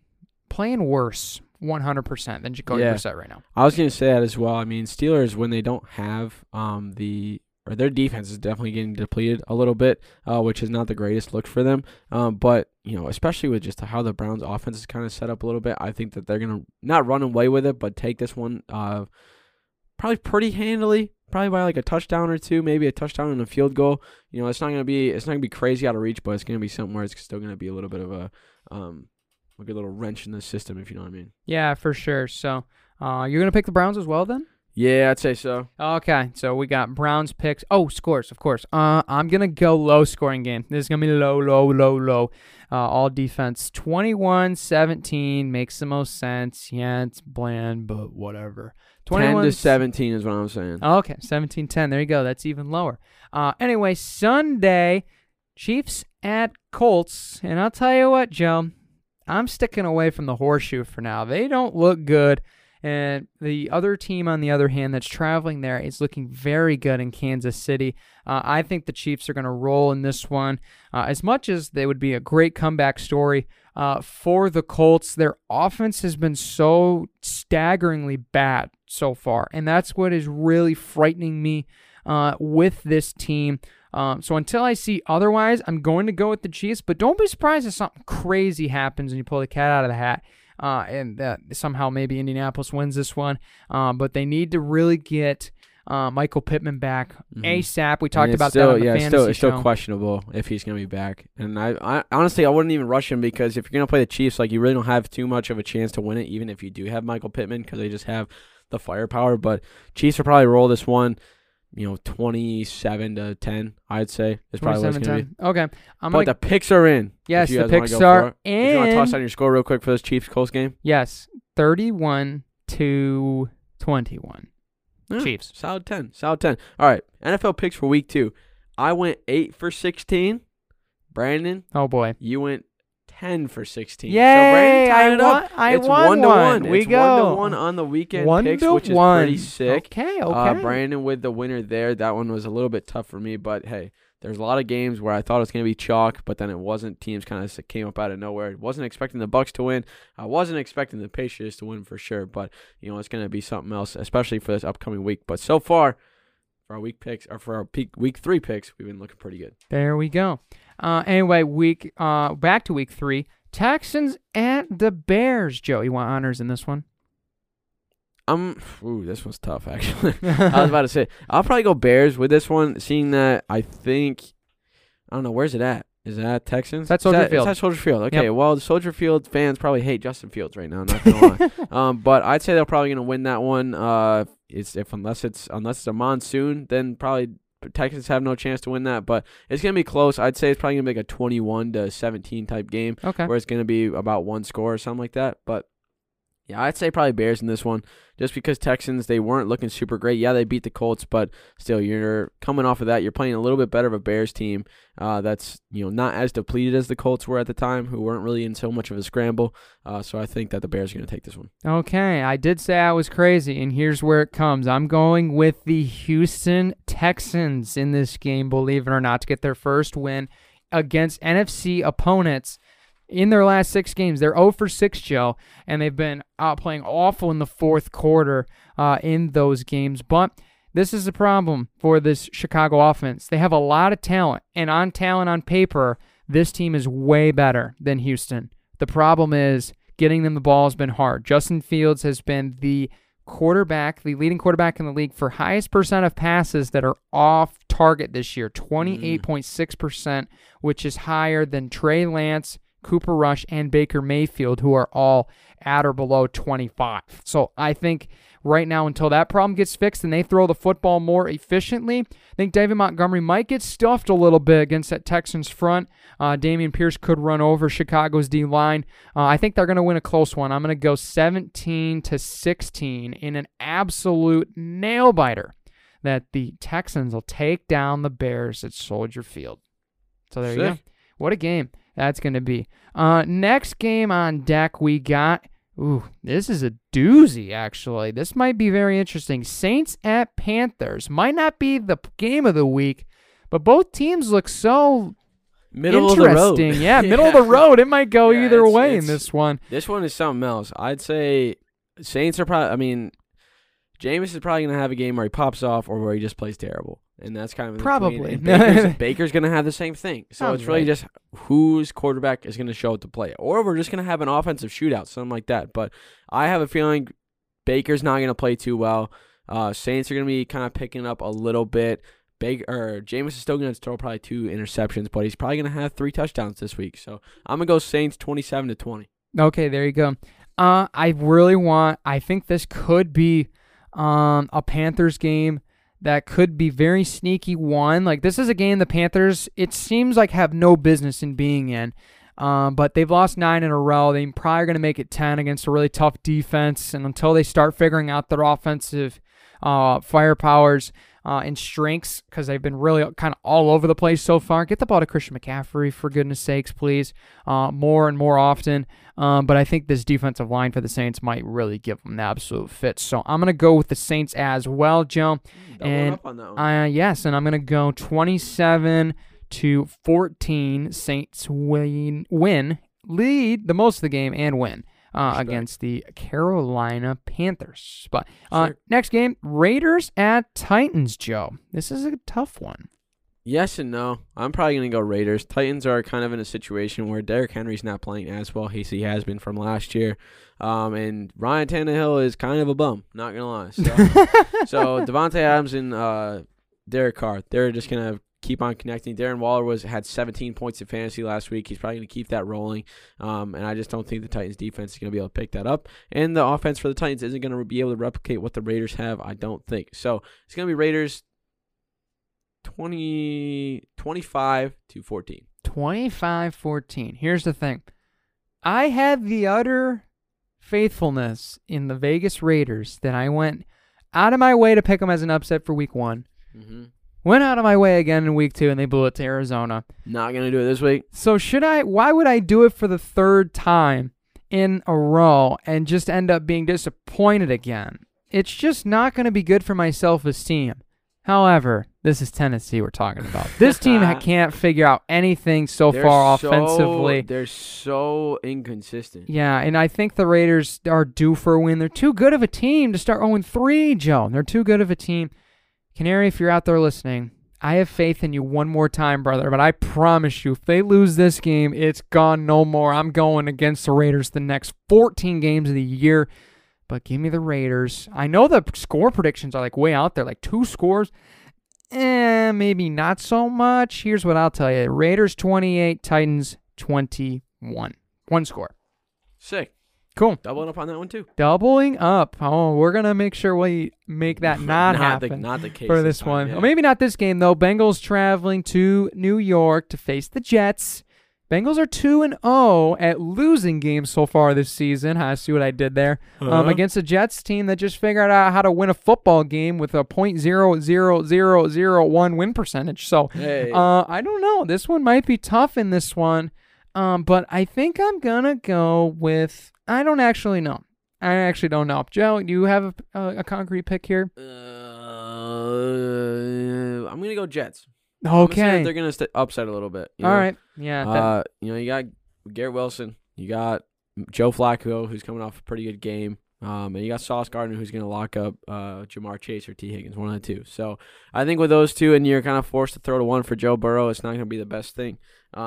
playing worse 100% than Jacoby Brissett right now. I was going to say that as well. I mean, Steelers, when they don't have their defense is definitely getting depleted a little bit, which is not the greatest look for them. But, you know, especially with just how the Browns' offense is kind of set up a little bit, I think that they're going to not run away with it, but take this one probably pretty handily. Probably by like a touchdown or two, maybe a touchdown and a field goal. You know, it's not gonna be crazy out of reach, but it's gonna be something where it's still gonna be a little bit of a good little wrench in the system, if you know what I mean. Yeah, for sure. So, you're gonna pick the Browns as well, then? Yeah, I'd say so. Okay, so we got Browns picks. Oh, scores, of course. I'm gonna go low scoring game. This is gonna be low. All defense. 21-17 makes the most sense. Yeah, it's bland, but whatever. 10-17 is what I'm saying. Okay, 17-10. There you go. That's even lower. Anyway, Sunday, Chiefs at Colts. And I'll tell you what, Joe, I'm sticking away from the horseshoe for now. They don't look good. And the other team, on the other hand, that's traveling there is looking very good in Kansas City. I think the Chiefs are going to roll in this one. As much as they would be a great comeback story for the Colts, their offense has been so staggeringly bad so far. And that's what is really frightening me with this team. So until I see otherwise, I'm going to go with the Chiefs. But don't be surprised if something crazy happens and you pull the cat out of the hat. And that somehow maybe Indianapolis wins this one. But they need to really get Michael Pittman back ASAP. We talked about that on the fantasy show. It's still questionable if he's going to be back. And I honestly, I wouldn't even rush him, because if you're going to play the Chiefs, like, you really don't have too much of a chance to win it, even if you do have Michael Pittman, because they just have the firepower. But Chiefs will probably roll this one. You know, 27-10, I'd say. It's probably what it's going to be. Okay. But the picks are in. Yes, the picks are in. You want to toss on your score real quick for this Chiefs-Colts game? Yes, 31-21. Yeah, Chiefs. Solid 10. All right, NFL picks for week two. I went 8-for-16. Brandon. Oh, boy. You went 10-for-16. Yay! So Brandon tied it up. It's won 1-1. We it's go 1-1 on the weekend one picks, which is pretty sick. Okay. Brandon with the winner there. That one was a little bit tough for me, but hey, there's a lot of games where I thought it was going to be chalk, but then it wasn't. Teams kind of came up out of nowhere. I wasn't expecting the Bucs to win. I wasn't expecting the Patriots to win for sure, but you know it's going to be something else, especially for this upcoming week. But so far, for our week three picks, we've been looking pretty good. There we go. Anyway, back to week three. Texans at the Bears. Joe, you want honors in this one? This one's tough, actually. I was about to say, I'll probably go Bears with this one, seeing that I don't know, where's it at? Is that Texans? That's Soldier Field. That's Soldier Field. Okay, yep. Well, the Soldier Field fans probably hate Justin Fields right now, not going to lie. But I'd say they're probably going to win that one. Unless it's a monsoon, then probably Texans have no chance to win that, but it's going to be close. I'd say it's probably going to be like a 21-17 type game, where it's going to be about one score or something like that. But yeah, I'd say probably Bears in this one, just because Texans, they weren't looking super great. Yeah, they beat the Colts, but still, you're coming off of that. You're playing a little bit better of a Bears team that's not as depleted as the Colts were at the time, who weren't really in so much of a scramble. So I think that the Bears are going to take this one. Okay, I did say I was crazy, and here's where it comes. I'm going with the Houston Texans in this game, believe it or not, to get their first win against NFC opponents. In their last six games, they're 0-6, Joe, and they've been out playing awful in the fourth quarter in those games. But this is a problem for this Chicago offense. They have a lot of talent, and on talent on paper, this team is way better than Houston. The problem is getting them the ball has been hard. Justin Fields has been the quarterback, the leading quarterback in the league for highest percent of passes that are off target this year, 28.6%, which is higher than Trey Lance, Cooper Rush, and Baker Mayfield, who are all at or below 25. So I think right now, until that problem gets fixed and they throw the football more efficiently, I think David Montgomery might get stuffed a little bit against that Texans front. Damian Pierce could run over Chicago's D-line. I think they're going to win a close one. I'm going to go 17-16 in an absolute nail-biter that the Texans will take down the Bears at Soldier Field. So there you go. What a game that's going to be. Next game on deck, we got, this is a doozy, actually. This might be very interesting. Saints at Panthers. Might not be the game of the week, but both teams look so middle interesting. Of the road. Yeah, middle of the road. It might go either way in this one. This one is something else. I'd say Saints are probably, Jameis is probably going to have a game where he pops off or where he just plays terrible. And that's kind of probably Baker's going to have the same thing. So it's really just whose quarterback is going to show up to play, or we're just going to have an offensive shootout, something like that. But I have a feeling Baker's not going to play too well. Saints are going to be kind of picking up a little bit. Jameis is still going to throw probably two interceptions, but he's probably going to have three touchdowns this week. So I'm going to go Saints 27-20. Okay, there you go. I think this could be a Panthers game that could be very sneaky one. Like, this is a game the Panthers, it seems like, have no business in being in. But they've lost 9 in a row. They're probably going to make it 10 against a really tough defense. And until they start figuring out their offensive firepowers and strengths, because they've been really kind of all over the place so far, get the ball to Christian McCaffrey, for goodness sakes, please, more and more often. But I think this defensive line for the Saints might really give them the absolute fit. So I'm going to go with the Saints as well, Joe. And up on that one. Yes, and I'm going to go 27-14 Saints win, lead the most of the game and win against the Carolina Panthers. But next game, Raiders at Titans, Joe. This is a tough one. Yes and no. I'm probably going to go Raiders. Titans are kind of in a situation where Derrick Henry's not playing as well as he has been from last year. And Ryan Tannehill is kind of a bum, not going to lie. So Devontae Adams and Derek Carr, they're just going to keep on connecting. Darren Waller had 17 points in fantasy last week. He's probably going to keep that rolling. And I just don't think the Titans defense is going to be able to pick that up. And the offense for the Titans isn't going to be able to replicate what the Raiders have, I don't think. So it's going to be Raiders 25-14. 25-14. Here's the thing. I had the utter faithfulness in the Vegas Raiders that I went out of my way to pick them as an upset for week one. Mm-hmm. Went out of my way again in week two, and they blew it to Arizona. Not going to do it this week. So why would I do it for the third time in a row and just end up being disappointed again? It's just not going to be good for my self-esteem. However, this is Tennessee we're talking about. This team can't figure out anything so far offensively. They're so inconsistent. Yeah, and I think the Raiders are due for a win. They're too good of a team to start 0-3, Joe. They're too good of a team. Canary, if you're out there listening, I have faith in you one more time, brother. But I promise you, if they lose this game, it's gone no more. I'm going against the Raiders the next 14 games of the year. But give me the Raiders. I know the score predictions are like way out there, like 2 scores. Maybe not so much. Here's what I'll tell you. Raiders 28, Titans 21. 1 score. Sick. Cool. Doubling up on that one, too. Doubling up. Oh, we're going to make sure we make that not happen. Not the case for this one. Yeah. Oh, maybe not this game, though. Bengals traveling to New York to face the Jets. Bengals are 2-0 at losing games so far this season. I see what I did there. Against a Jets team that just figured out how to win a football game with a .00001 win percentage. So, I don't know. This one might be tough in this one. But I think I'm going to go with, I don't actually know. I actually don't know. Joe, do you have a concrete pick here? I'm going to go Jets. Okay. They're going to upset a little bit. All right. Yeah. You got Garrett Wilson. You got Joe Flacco, who's coming off a pretty good game. And you got Sauce Gardner, who's going to lock up Jamar Chase or T. Higgins, one of the two. So I think with those two, and you're kind of forced to throw to one for Joe Burrow, it's not going to be the best thing,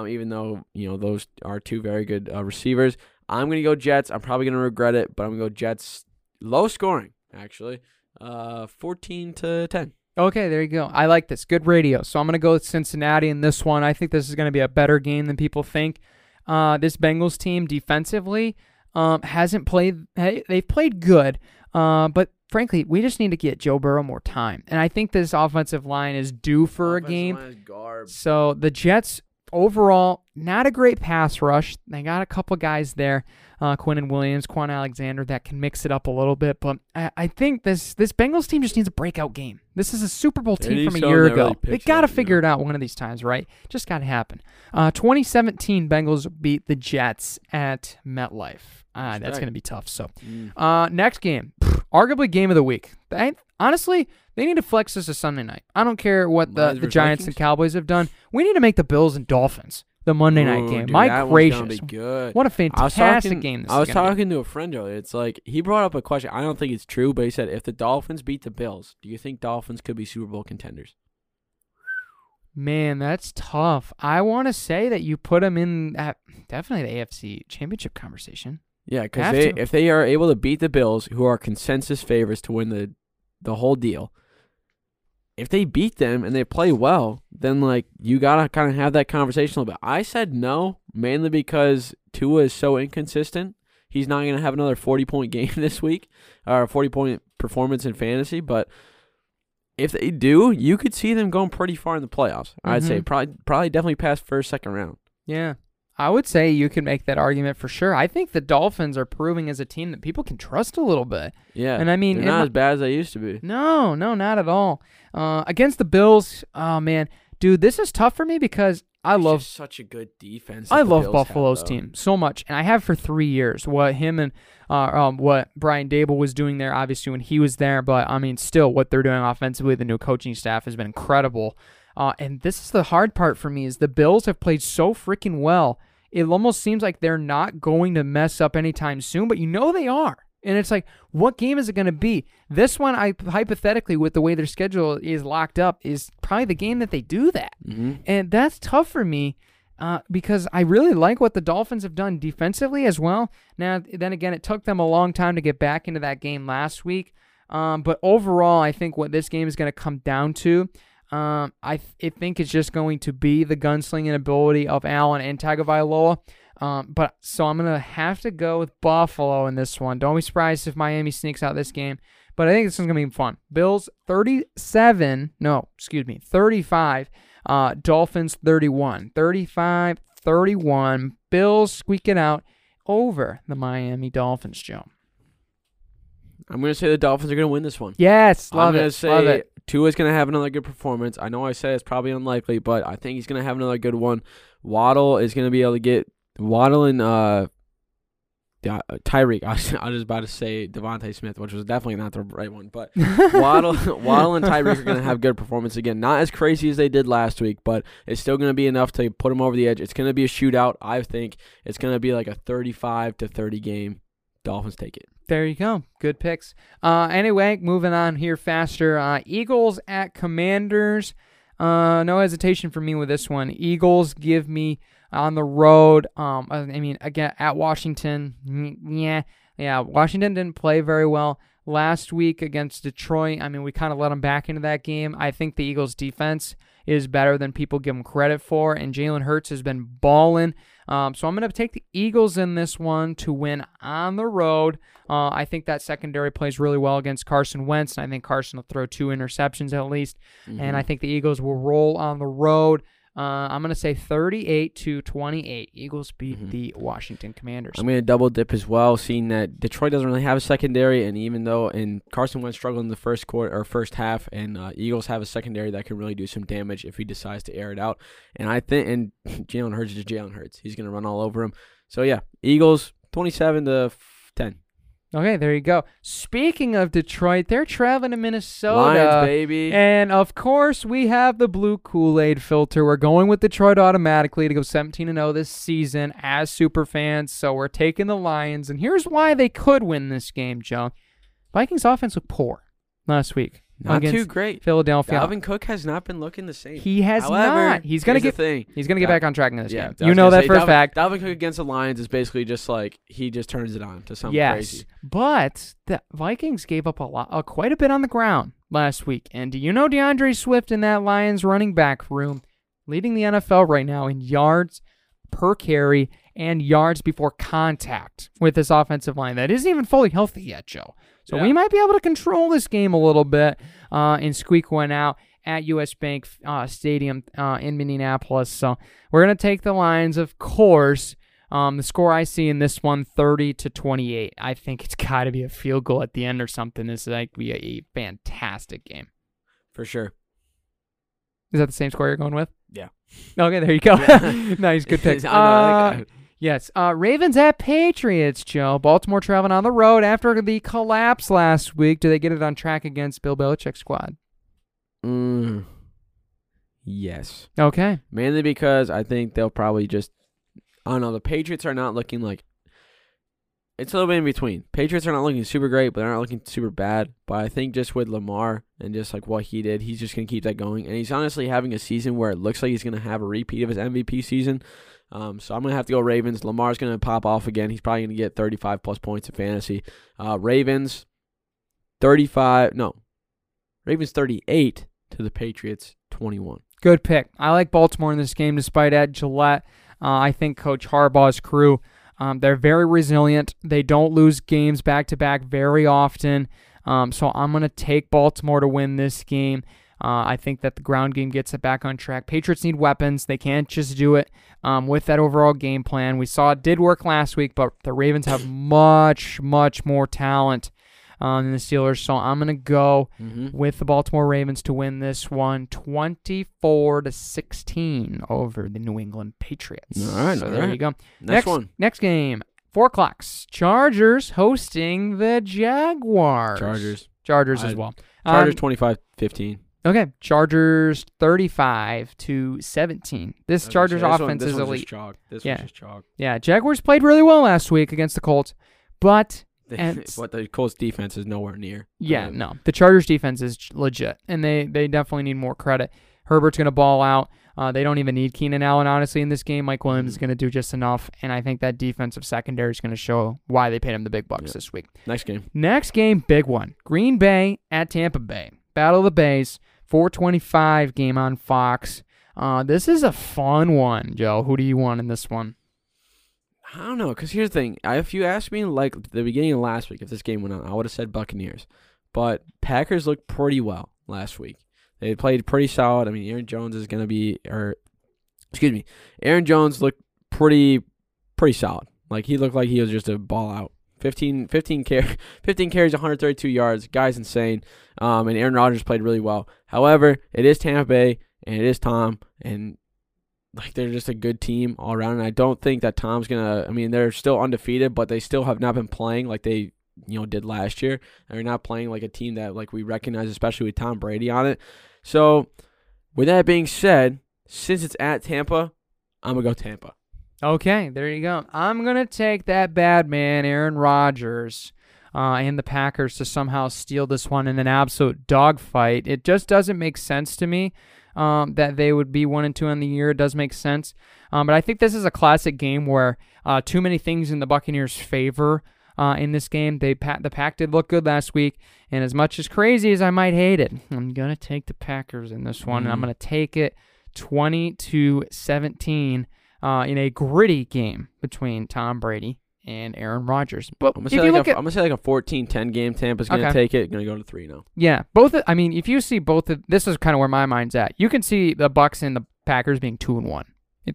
even though, those are two very good receivers. I'm going to go Jets. I'm probably going to regret it, but I'm going to go Jets low scoring, actually, 14-10. Okay, there you go. I like this. Good radio. So I'm going to go with Cincinnati in this one. I think this is going to be a better game than people think. This Bengals team defensively hasn't played. They've played good, but frankly, we just need to get Joe Burrow more time. And I think this offensive line is due for a game. So the Jets overall, not a great pass rush. They got a couple guys there, Quinnen Williams, Quan Alexander, that can mix it up a little bit. But I think this Bengals team just needs a breakout game. This is a Super Bowl team from a year ago. They got to figure it out one of these times, right? Just got to happen. 2017 Bengals beat the Jets at MetLife. That's going to be tough. So, next game, arguably game of the week. Honestly, they need to flex this a Sunday night. I don't care what the Giants and Cowboys have done. We need to make the Bills and Dolphins the Monday night game. Dude, my gracious. Good. What a fantastic game this is. I was talking to a friend earlier. It's like he brought up a question. I don't think it's true, but he said, if the Dolphins beat the Bills, do you think Dolphins could be Super Bowl contenders? Man, that's tough. I want to say that you put them in definitely the AFC Championship conversation. Yeah, because if they are able to beat the Bills, who are consensus favorites to win the whole deal, if they beat them and they play well, then you gotta kind of have that conversation a little bit. I said no, mainly because Tua is so inconsistent. He's not gonna have another 40-point game this week, or 40-point performance in fantasy. But if they do, you could see them going pretty far in the playoffs. Mm-hmm. I'd say probably definitely past first, second round. Yeah, I would say you can make that argument for sure. I think the Dolphins are proving as a team that people can trust a little bit. Yeah, and I mean, they're not as bad as they used to be. No, not at all. Against the Bills, oh man, dude, this is tough for me because I love such a good defense. I love Buffalo's team so much, and I have for 3 years. What him and what Brian Dable was doing there, obviously when he was there, but I mean, still what they're doing offensively, the new coaching staff has been incredible. And this is the hard part for me is the Bills have played so freaking well. It almost seems like they're not going to mess up anytime soon, but they are. And it's like, what game is it going to be? This one, I hypothetically, with the way their schedule is locked up, is probably the game that they do that. Mm-hmm. And that's tough for me because I really like what the Dolphins have done defensively as well. Now, then again, it took them a long time to get back into that game last week. But overall, I think what this game is going to come down to, I think it's just going to be the gunslinging ability of Allen and Tagovailoa. So I'm going to have to go with Buffalo in this one. Don't be surprised if Miami sneaks out this game. But I think this one's going to be fun. Bills 35. Dolphins 31. 35-31. Bills squeak it out over the Miami Dolphins, Joe. I'm going to say the Dolphins are going to win this one. Yes, love it. Tua's going to have another good performance. I know I said it's probably unlikely, but I think he's going to have another good one. Waddle is going to be able to get – Waddle and Tyreek. I was just about to say Devontae Smith, which was definitely not the right one. But Waddle and Tyreek are going to have good performance again. Not as crazy as they did last week, but it's still going to be enough to put them over the edge. It's going to be a shootout, I think. It's going to be like a 35-30 game. Dolphins take it. There you go. Good picks. Anyway, moving on here faster. Eagles at Commanders. No hesitation for me with this one. Eagles give me on the road. Again, at Washington. Yeah, Washington didn't play very well last week against Detroit. I mean, we kind of let them back into that game. I think the Eagles' defense is better than people give them credit for, and Jalen Hurts has been balling. So I'm going to take the Eagles in this one to win on the road. I think that secondary plays really well against Carson Wentz, and I think Carson will throw 2 interceptions at least. Mm-hmm. And I think the Eagles will roll on the road. I'm going to say 38-28. Eagles beat the Washington Commanders. I'm going to double dip as well, seeing that Detroit doesn't really have a secondary, and even though Carson Wentz struggled in the first quarter or first half, and Eagles have a secondary that can really do some damage if he decides to air it out. And Jalen Hurts is Jalen Hurts. He's going to run all over him. So yeah, Eagles 27-10. Okay, there you go. Speaking of Detroit, they're traveling to Minnesota. Lions, baby. And, of course, we have the blue Kool-Aid filter. We're going with Detroit automatically to go 17-0 this season as superfans, so we're taking the Lions. And here's why they could win this game, Joe. Vikings offense looked poor last week. Not too great. Philadelphia. Dalvin Cook has not been looking the same. He has not. He's going to get back on track in this game. You know that for a fact. Dalvin Cook against the Lions is basically just like he just turns it on to something crazy. Yes, but the Vikings gave up quite a bit on the ground last week. And do you know DeAndre Swift in that Lions running back room leading the NFL right now in yards per carry and yards before contact with this offensive line that isn't even fully healthy yet, Joe? So we might be able to control this game a little bit and squeak one out at U.S. Bank Stadium in Minneapolis. So we're going to take the Lions, of course. The score I see in this one, 30-28. I think it's got to be a field goal at the end or something. This is like be a fantastic game. For sure. Is that the same score you're going with? Yeah. Okay, there you go. Nice, good pick. Yes, Ravens at Patriots, Joe. Baltimore traveling on the road after the collapse last week. Do they get it on track against Bill Belichick's squad? Yes. Okay. Mainly because I think they'll probably just... I don't know, the Patriots are not looking like... It's a little bit in between. Patriots are not looking super great, but they're not looking super bad. But I think just with Lamar and just like what he did, he's just going to keep that going. And he's honestly having a season where it looks like he's going to have a repeat of his MVP season. So I'm going to have to go Ravens. Lamar's going to pop off again. He's probably going to get 35-plus points in fantasy. Ravens, 38 to the Patriots, 21. Good pick. I like Baltimore in this game despite Ed Gillette. I think Coach Harbaugh's crew, they're very resilient. They don't lose games back-to-back very often. So I'm going to take Baltimore to win this game. I think that the ground game gets it back on track. Patriots need weapons. They can't just do it with that overall game plan. We saw it did work last week, but the Ravens have much, much more talent than the Steelers. So I'm going to go with the Baltimore Ravens to win this one 24-16 over the New England Patriots. All right. So there you go. Next one. Next game, 4:00. Chargers hosting the Jaguars. Chargers as well. Chargers 25-15. Okay, Chargers 35-17. This Chargers offense is elite. This one's just chalk. Yeah, Jaguars played really well last week against the Colts, but... the Colts defense is nowhere near. Yeah, no. The Chargers defense is legit, and they definitely need more credit. Herbert's going to ball out. They don't even need Keenan Allen, honestly, in this game. Mike Williams is going to do just enough, and I think that defensive secondary is going to show why they paid him the big bucks this week. Next game, big one. Green Bay at Tampa Bay. Battle of the Bays, 4:25 game on Fox. This is a fun one, Joe. Who do you want in this one? I don't know, because here's the thing. If you asked me, like, the beginning of last week, if this game went on, I would have said Buccaneers. But Packers looked pretty well last week. They played pretty solid. I mean, Aaron Jones looked pretty solid. Like, he looked like he was just a ball out. 15 carries, 132 yards. Guy's insane. And Aaron Rodgers played really well. However, it is Tampa Bay, and it is Tom, and like they're just a good team all around. And I don't think that Tom's going to – I mean, they're still undefeated, but they still have not been playing like they did last year. They're not playing like a team that like we recognize, especially with Tom Brady on it. So with that being said, since it's at Tampa, I'm going to go Tampa. Okay, there you go. I'm going to take that bad man, Aaron Rodgers, and the Packers to somehow steal this one in an absolute dogfight. It just doesn't make sense to me that they would be 1-2 in the year. It does make sense. But I think this is a classic game where too many things in the Buccaneers' favor in this game. The Pack did look good last week, and as much as crazy as I might hate it, I'm going to take the Packers in this one, and I'm going to take it 20-17. in a gritty game between Tom Brady and Aaron Rodgers. But I'm going like to say like a 14-10 game. Tampa's going to take it. Going to go to 3-0. Yeah. Both. I mean, if you see both of, this is kind of where my mind's at. You can see the Bucs and the Packers being 2-1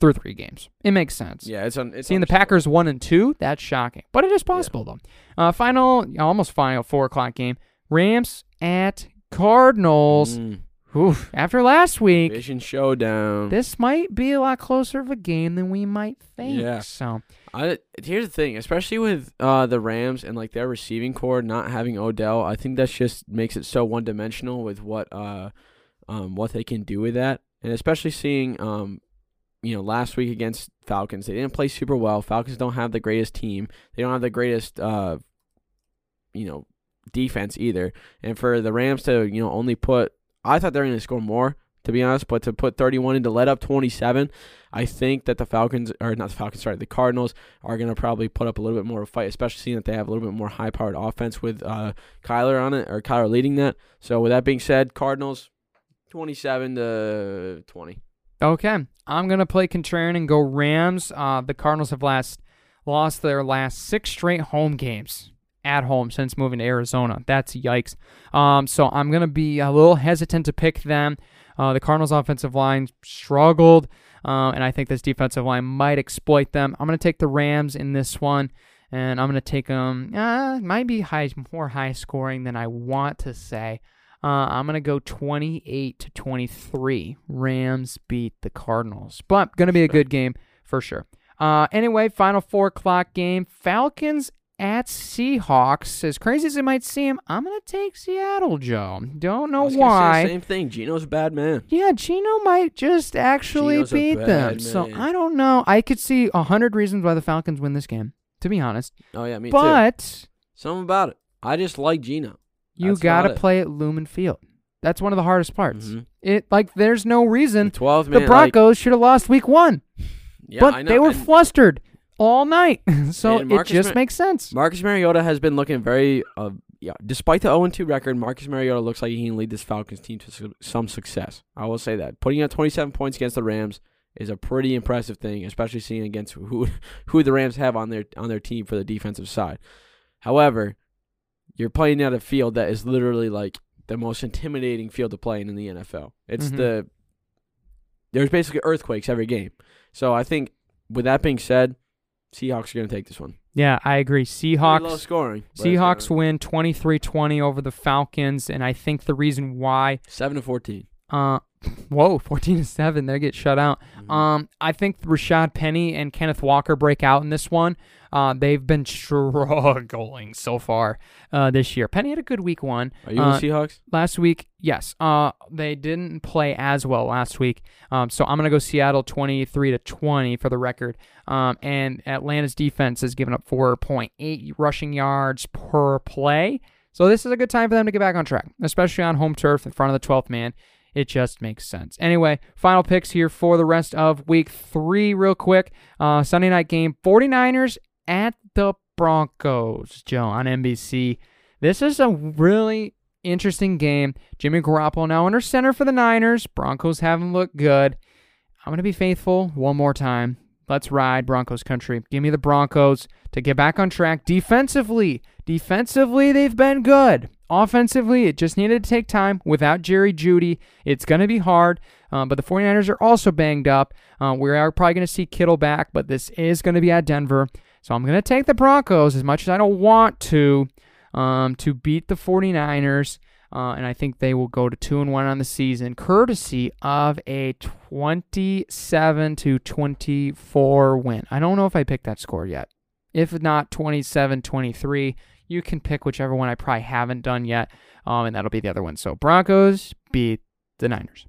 through 3 games. It makes sense. Yeah, it's seeing the Packers 1-2, that's shocking. But it is possible, though. Almost final 4 o'clock game. Rams at Cardinals. Oof, after last week. Division showdown. This might be a lot closer of a game than we might think. Yeah. So here's the thing, especially with the Rams and like their receiving core not having Odell, I think that just makes it so one-dimensional with what they can do with that. And especially seeing last week against Falcons, they didn't play super well. Falcons don't have the greatest team. They don't have the greatest defense either. And for the Rams to, only put, I thought they were going to score more, to be honest, but to put 31 and to let up 27, I think that the Cardinals are going to probably put up a little bit more of a fight, especially seeing that they have a little bit more high-powered offense with Kyler leading that. So with that being said, Cardinals 27-20. Okay. I'm going to play contrarian and go Rams. The Cardinals have lost their last 6 straight home games at home since moving to Arizona. That's yikes. So I'm going to be a little hesitant to pick them. The Cardinals' offensive line struggled, and I think this defensive line might exploit them. I'm going to take the Rams in this one, and I'm going to take them. Might be more high scoring than I want to say. I'm going to go 28-23. Rams beat the Cardinals. But going to be a good game for sure. Anyway, final 4 o'clock game. Falcons at Seahawks. As crazy as it might seem, I'm going to take Seattle, Joe. Don't know why. Same thing. Geno's a bad man. Yeah, Geno might just actually beat them. Man. So I don't know. I could see 100 reasons why the Falcons win this game, to be honest. Oh, yeah, me too. But something about it. I just like Geno. You got to play at Lumen Field. That's one of the hardest parts. Mm-hmm. There's no reason the Broncos should have lost week 1. Yeah, but I know. They were flustered all night, so it just makes sense. Marcus Mariota has been looking very despite the 0-2 record, Marcus Mariota looks like he can lead this Falcons team to some success. I will say that. Putting out 27 points against the Rams is a pretty impressive thing, especially seeing against who the Rams have on their team for the defensive side. However, you're playing at a field that is literally like the most intimidating field to play in the NFL. It's there's basically earthquakes every game. So I think with that being said, Seahawks are going to take this one. Yeah, I agree. Seahawks win 23-20 over the Falcons, and I think the reason why 7-14. 14-7. They get shut out. Mm-hmm. I think Rashad Penny and Kenneth Walker break out in this one. They've been struggling so far this year. Penny had a good week 1. Are you in Seahawks? Last week, yes. They didn't play as well last week. So I'm going to go Seattle 23-20 for the record. And Atlanta's defense has given up 4.8 rushing yards per play. So this is a good time for them to get back on track, especially on home turf in front of the 12th man. It just makes sense. Anyway, final picks here for the rest of week 3 real quick. Sunday night game, 49ers at the Broncos, Joe, on NBC. This is a really interesting game. Jimmy Garoppolo now under center for the Niners. Broncos haven't looked good. I'm going to be faithful one more time. Let's ride Broncos country. Give me the Broncos to get back on track defensively. They've been good. Offensively, it just needed to take time without Jerry Jeudy. It's going to be hard, but the 49ers are also banged up. We are probably going to see Kittle back, but this is going to be at Denver. So I'm going to take the Broncos, as much as I don't want to beat the 49ers, and I think they will go to 2-1 on the season, courtesy of a 27-24 win. I don't know if I picked that score yet. If not, 27-23. You can pick whichever one I probably haven't done yet, and that'll be the other one. So Broncos beat the Niners.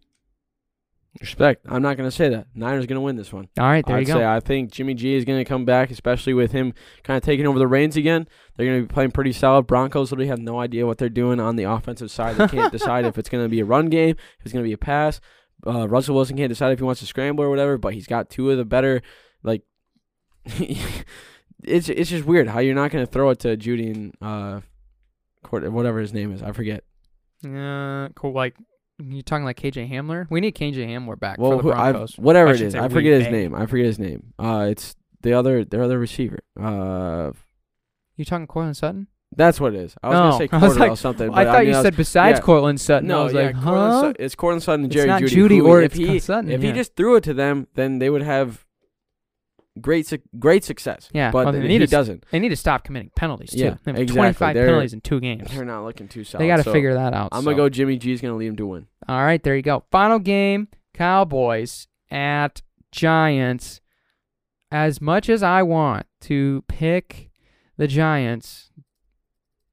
Respect. I'm not going to say that. Niners going to win this one. All right, there you go. I think Jimmy G is going to come back, especially with him kind of taking over the reins again. They're going to be playing pretty solid. Broncos literally have no idea what they're doing on the offensive side. They can't decide if it's going to be a run game, if it's going to be a pass. Russell Wilson can't decide if he wants to scramble or whatever, but he's got 2 of the better, like, It's just weird how you're not going to throw it to Jeudy and whatever his name is. I forget. Cool. Like You're talking like KJ Hamler? We need KJ Hamler back for the Broncos. Whatever it is. I forget his name. It's their other receiver. You talking Courtland Sutton? That's what it is. I was going to say Courtland or something. But I thought you said besides Courtland Sutton. No, I was like, huh? It's Courtland Sutton and Jerry Jeudy. It's not Judy or it's Sutton. If he just threw it to them, then they would have great success. Yeah, but he doesn't. They need to stop committing penalties, too. Yeah, they have 25 penalties in 2 games. They're not looking too solid. They got to figure that out. I'm going to go Jimmy G's going to lead them to win. All right, there you go. Final game, Cowboys at Giants. As much as I want to pick the Giants...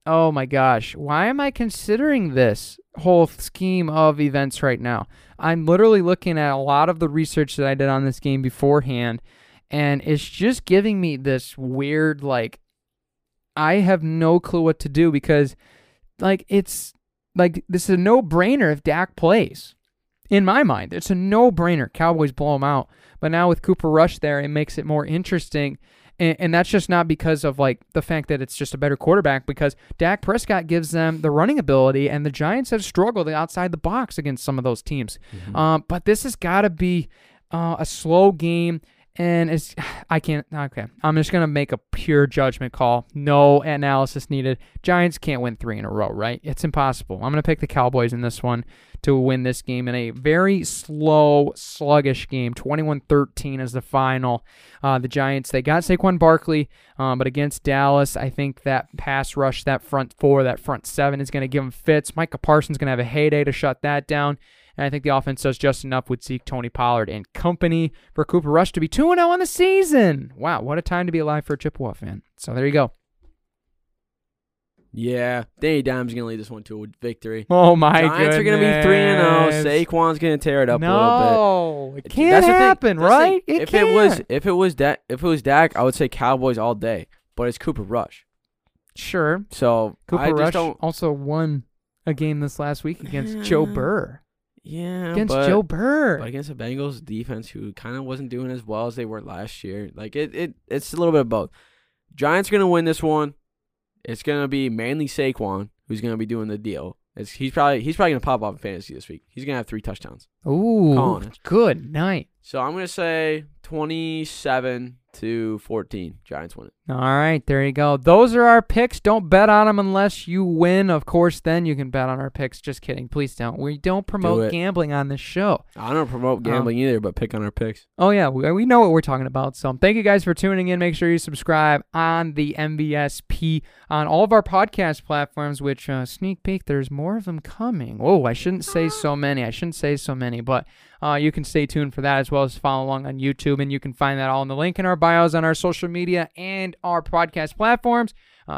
Oh, my gosh. Why am I considering this whole scheme of events right now? I'm literally looking at a lot of the research that I did on this game beforehand, and it's just giving me this weird, I have no clue what to do because, this is a no-brainer if Dak plays. In my mind, it's a no-brainer. Cowboys blow him out. But now with Cooper Rush there, it makes it more interesting. And that's just not because of, the fact that it's just a better quarterback, because Dak Prescott gives them the running ability, and the Giants have struggled outside the box against some of those teams. Mm-hmm. But this has got to be a slow game, and okay, I'm just going to make a pure judgment call. No analysis needed. Giants can't win 3 in a row, right? It's impossible. I'm going to pick the Cowboys in this one to win this game in a very slow, sluggish game. 21-13 is the final. The Giants, they got Saquon Barkley, but against Dallas, I think that pass rush, that front four, that front seven is going to give them fits. Micah Parsons is going to have a heyday to shut that down. And I think the offense does just enough with Zeke, Tony Pollard, and company for Cooper Rush to be 2-0 on the season. Wow, what a time to be alive for a Chippewa fan. So there you go. Yeah, Danny Dimes going to lead this one to a victory. Oh, my Giants goodness. Giants are going to be 3-0. Saquon's going to tear it up a little bit. No, it can't happen, right? It can't. If it was Dak, I would say Cowboys all day, but it's Cooper Rush. Sure. So Cooper Rush also won a game this last week against Joe Burrow. Yeah, but against the Bengals defense, who kind of wasn't doing as well as they were last year. It's a little bit of both. Giants are gonna win this one. It's gonna be mainly Saquon who's gonna be doing the deal. He's probably gonna pop off in fantasy this week. He's gonna have 3 touchdowns. Ooh, good night. So I'm gonna say 27-14. Giants win it. All right, there you go. Those are our picks. Don't bet on them unless you win. Of course, then you can bet on our picks. Just kidding. Please don't. We don't promote gambling on this show. I don't promote gambling either, but pick on our picks. Oh, yeah. We know what we're talking about. So thank you guys for tuning in. Make sure you subscribe on the MVSP on all of our podcast platforms, which sneak peek, there's more of them coming. Whoa, I shouldn't say so many, but you can stay tuned for that as well as follow along on YouTube, and you can find that all in the link in our bios on our social media and our podcast platforms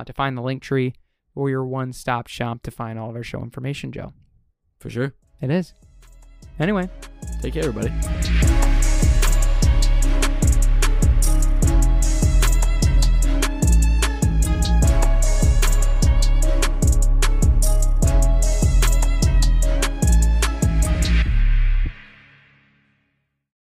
to find the link tree or your one-stop shop to find all of our show information, Joe. For sure. It is. Anyway. Take care, everybody.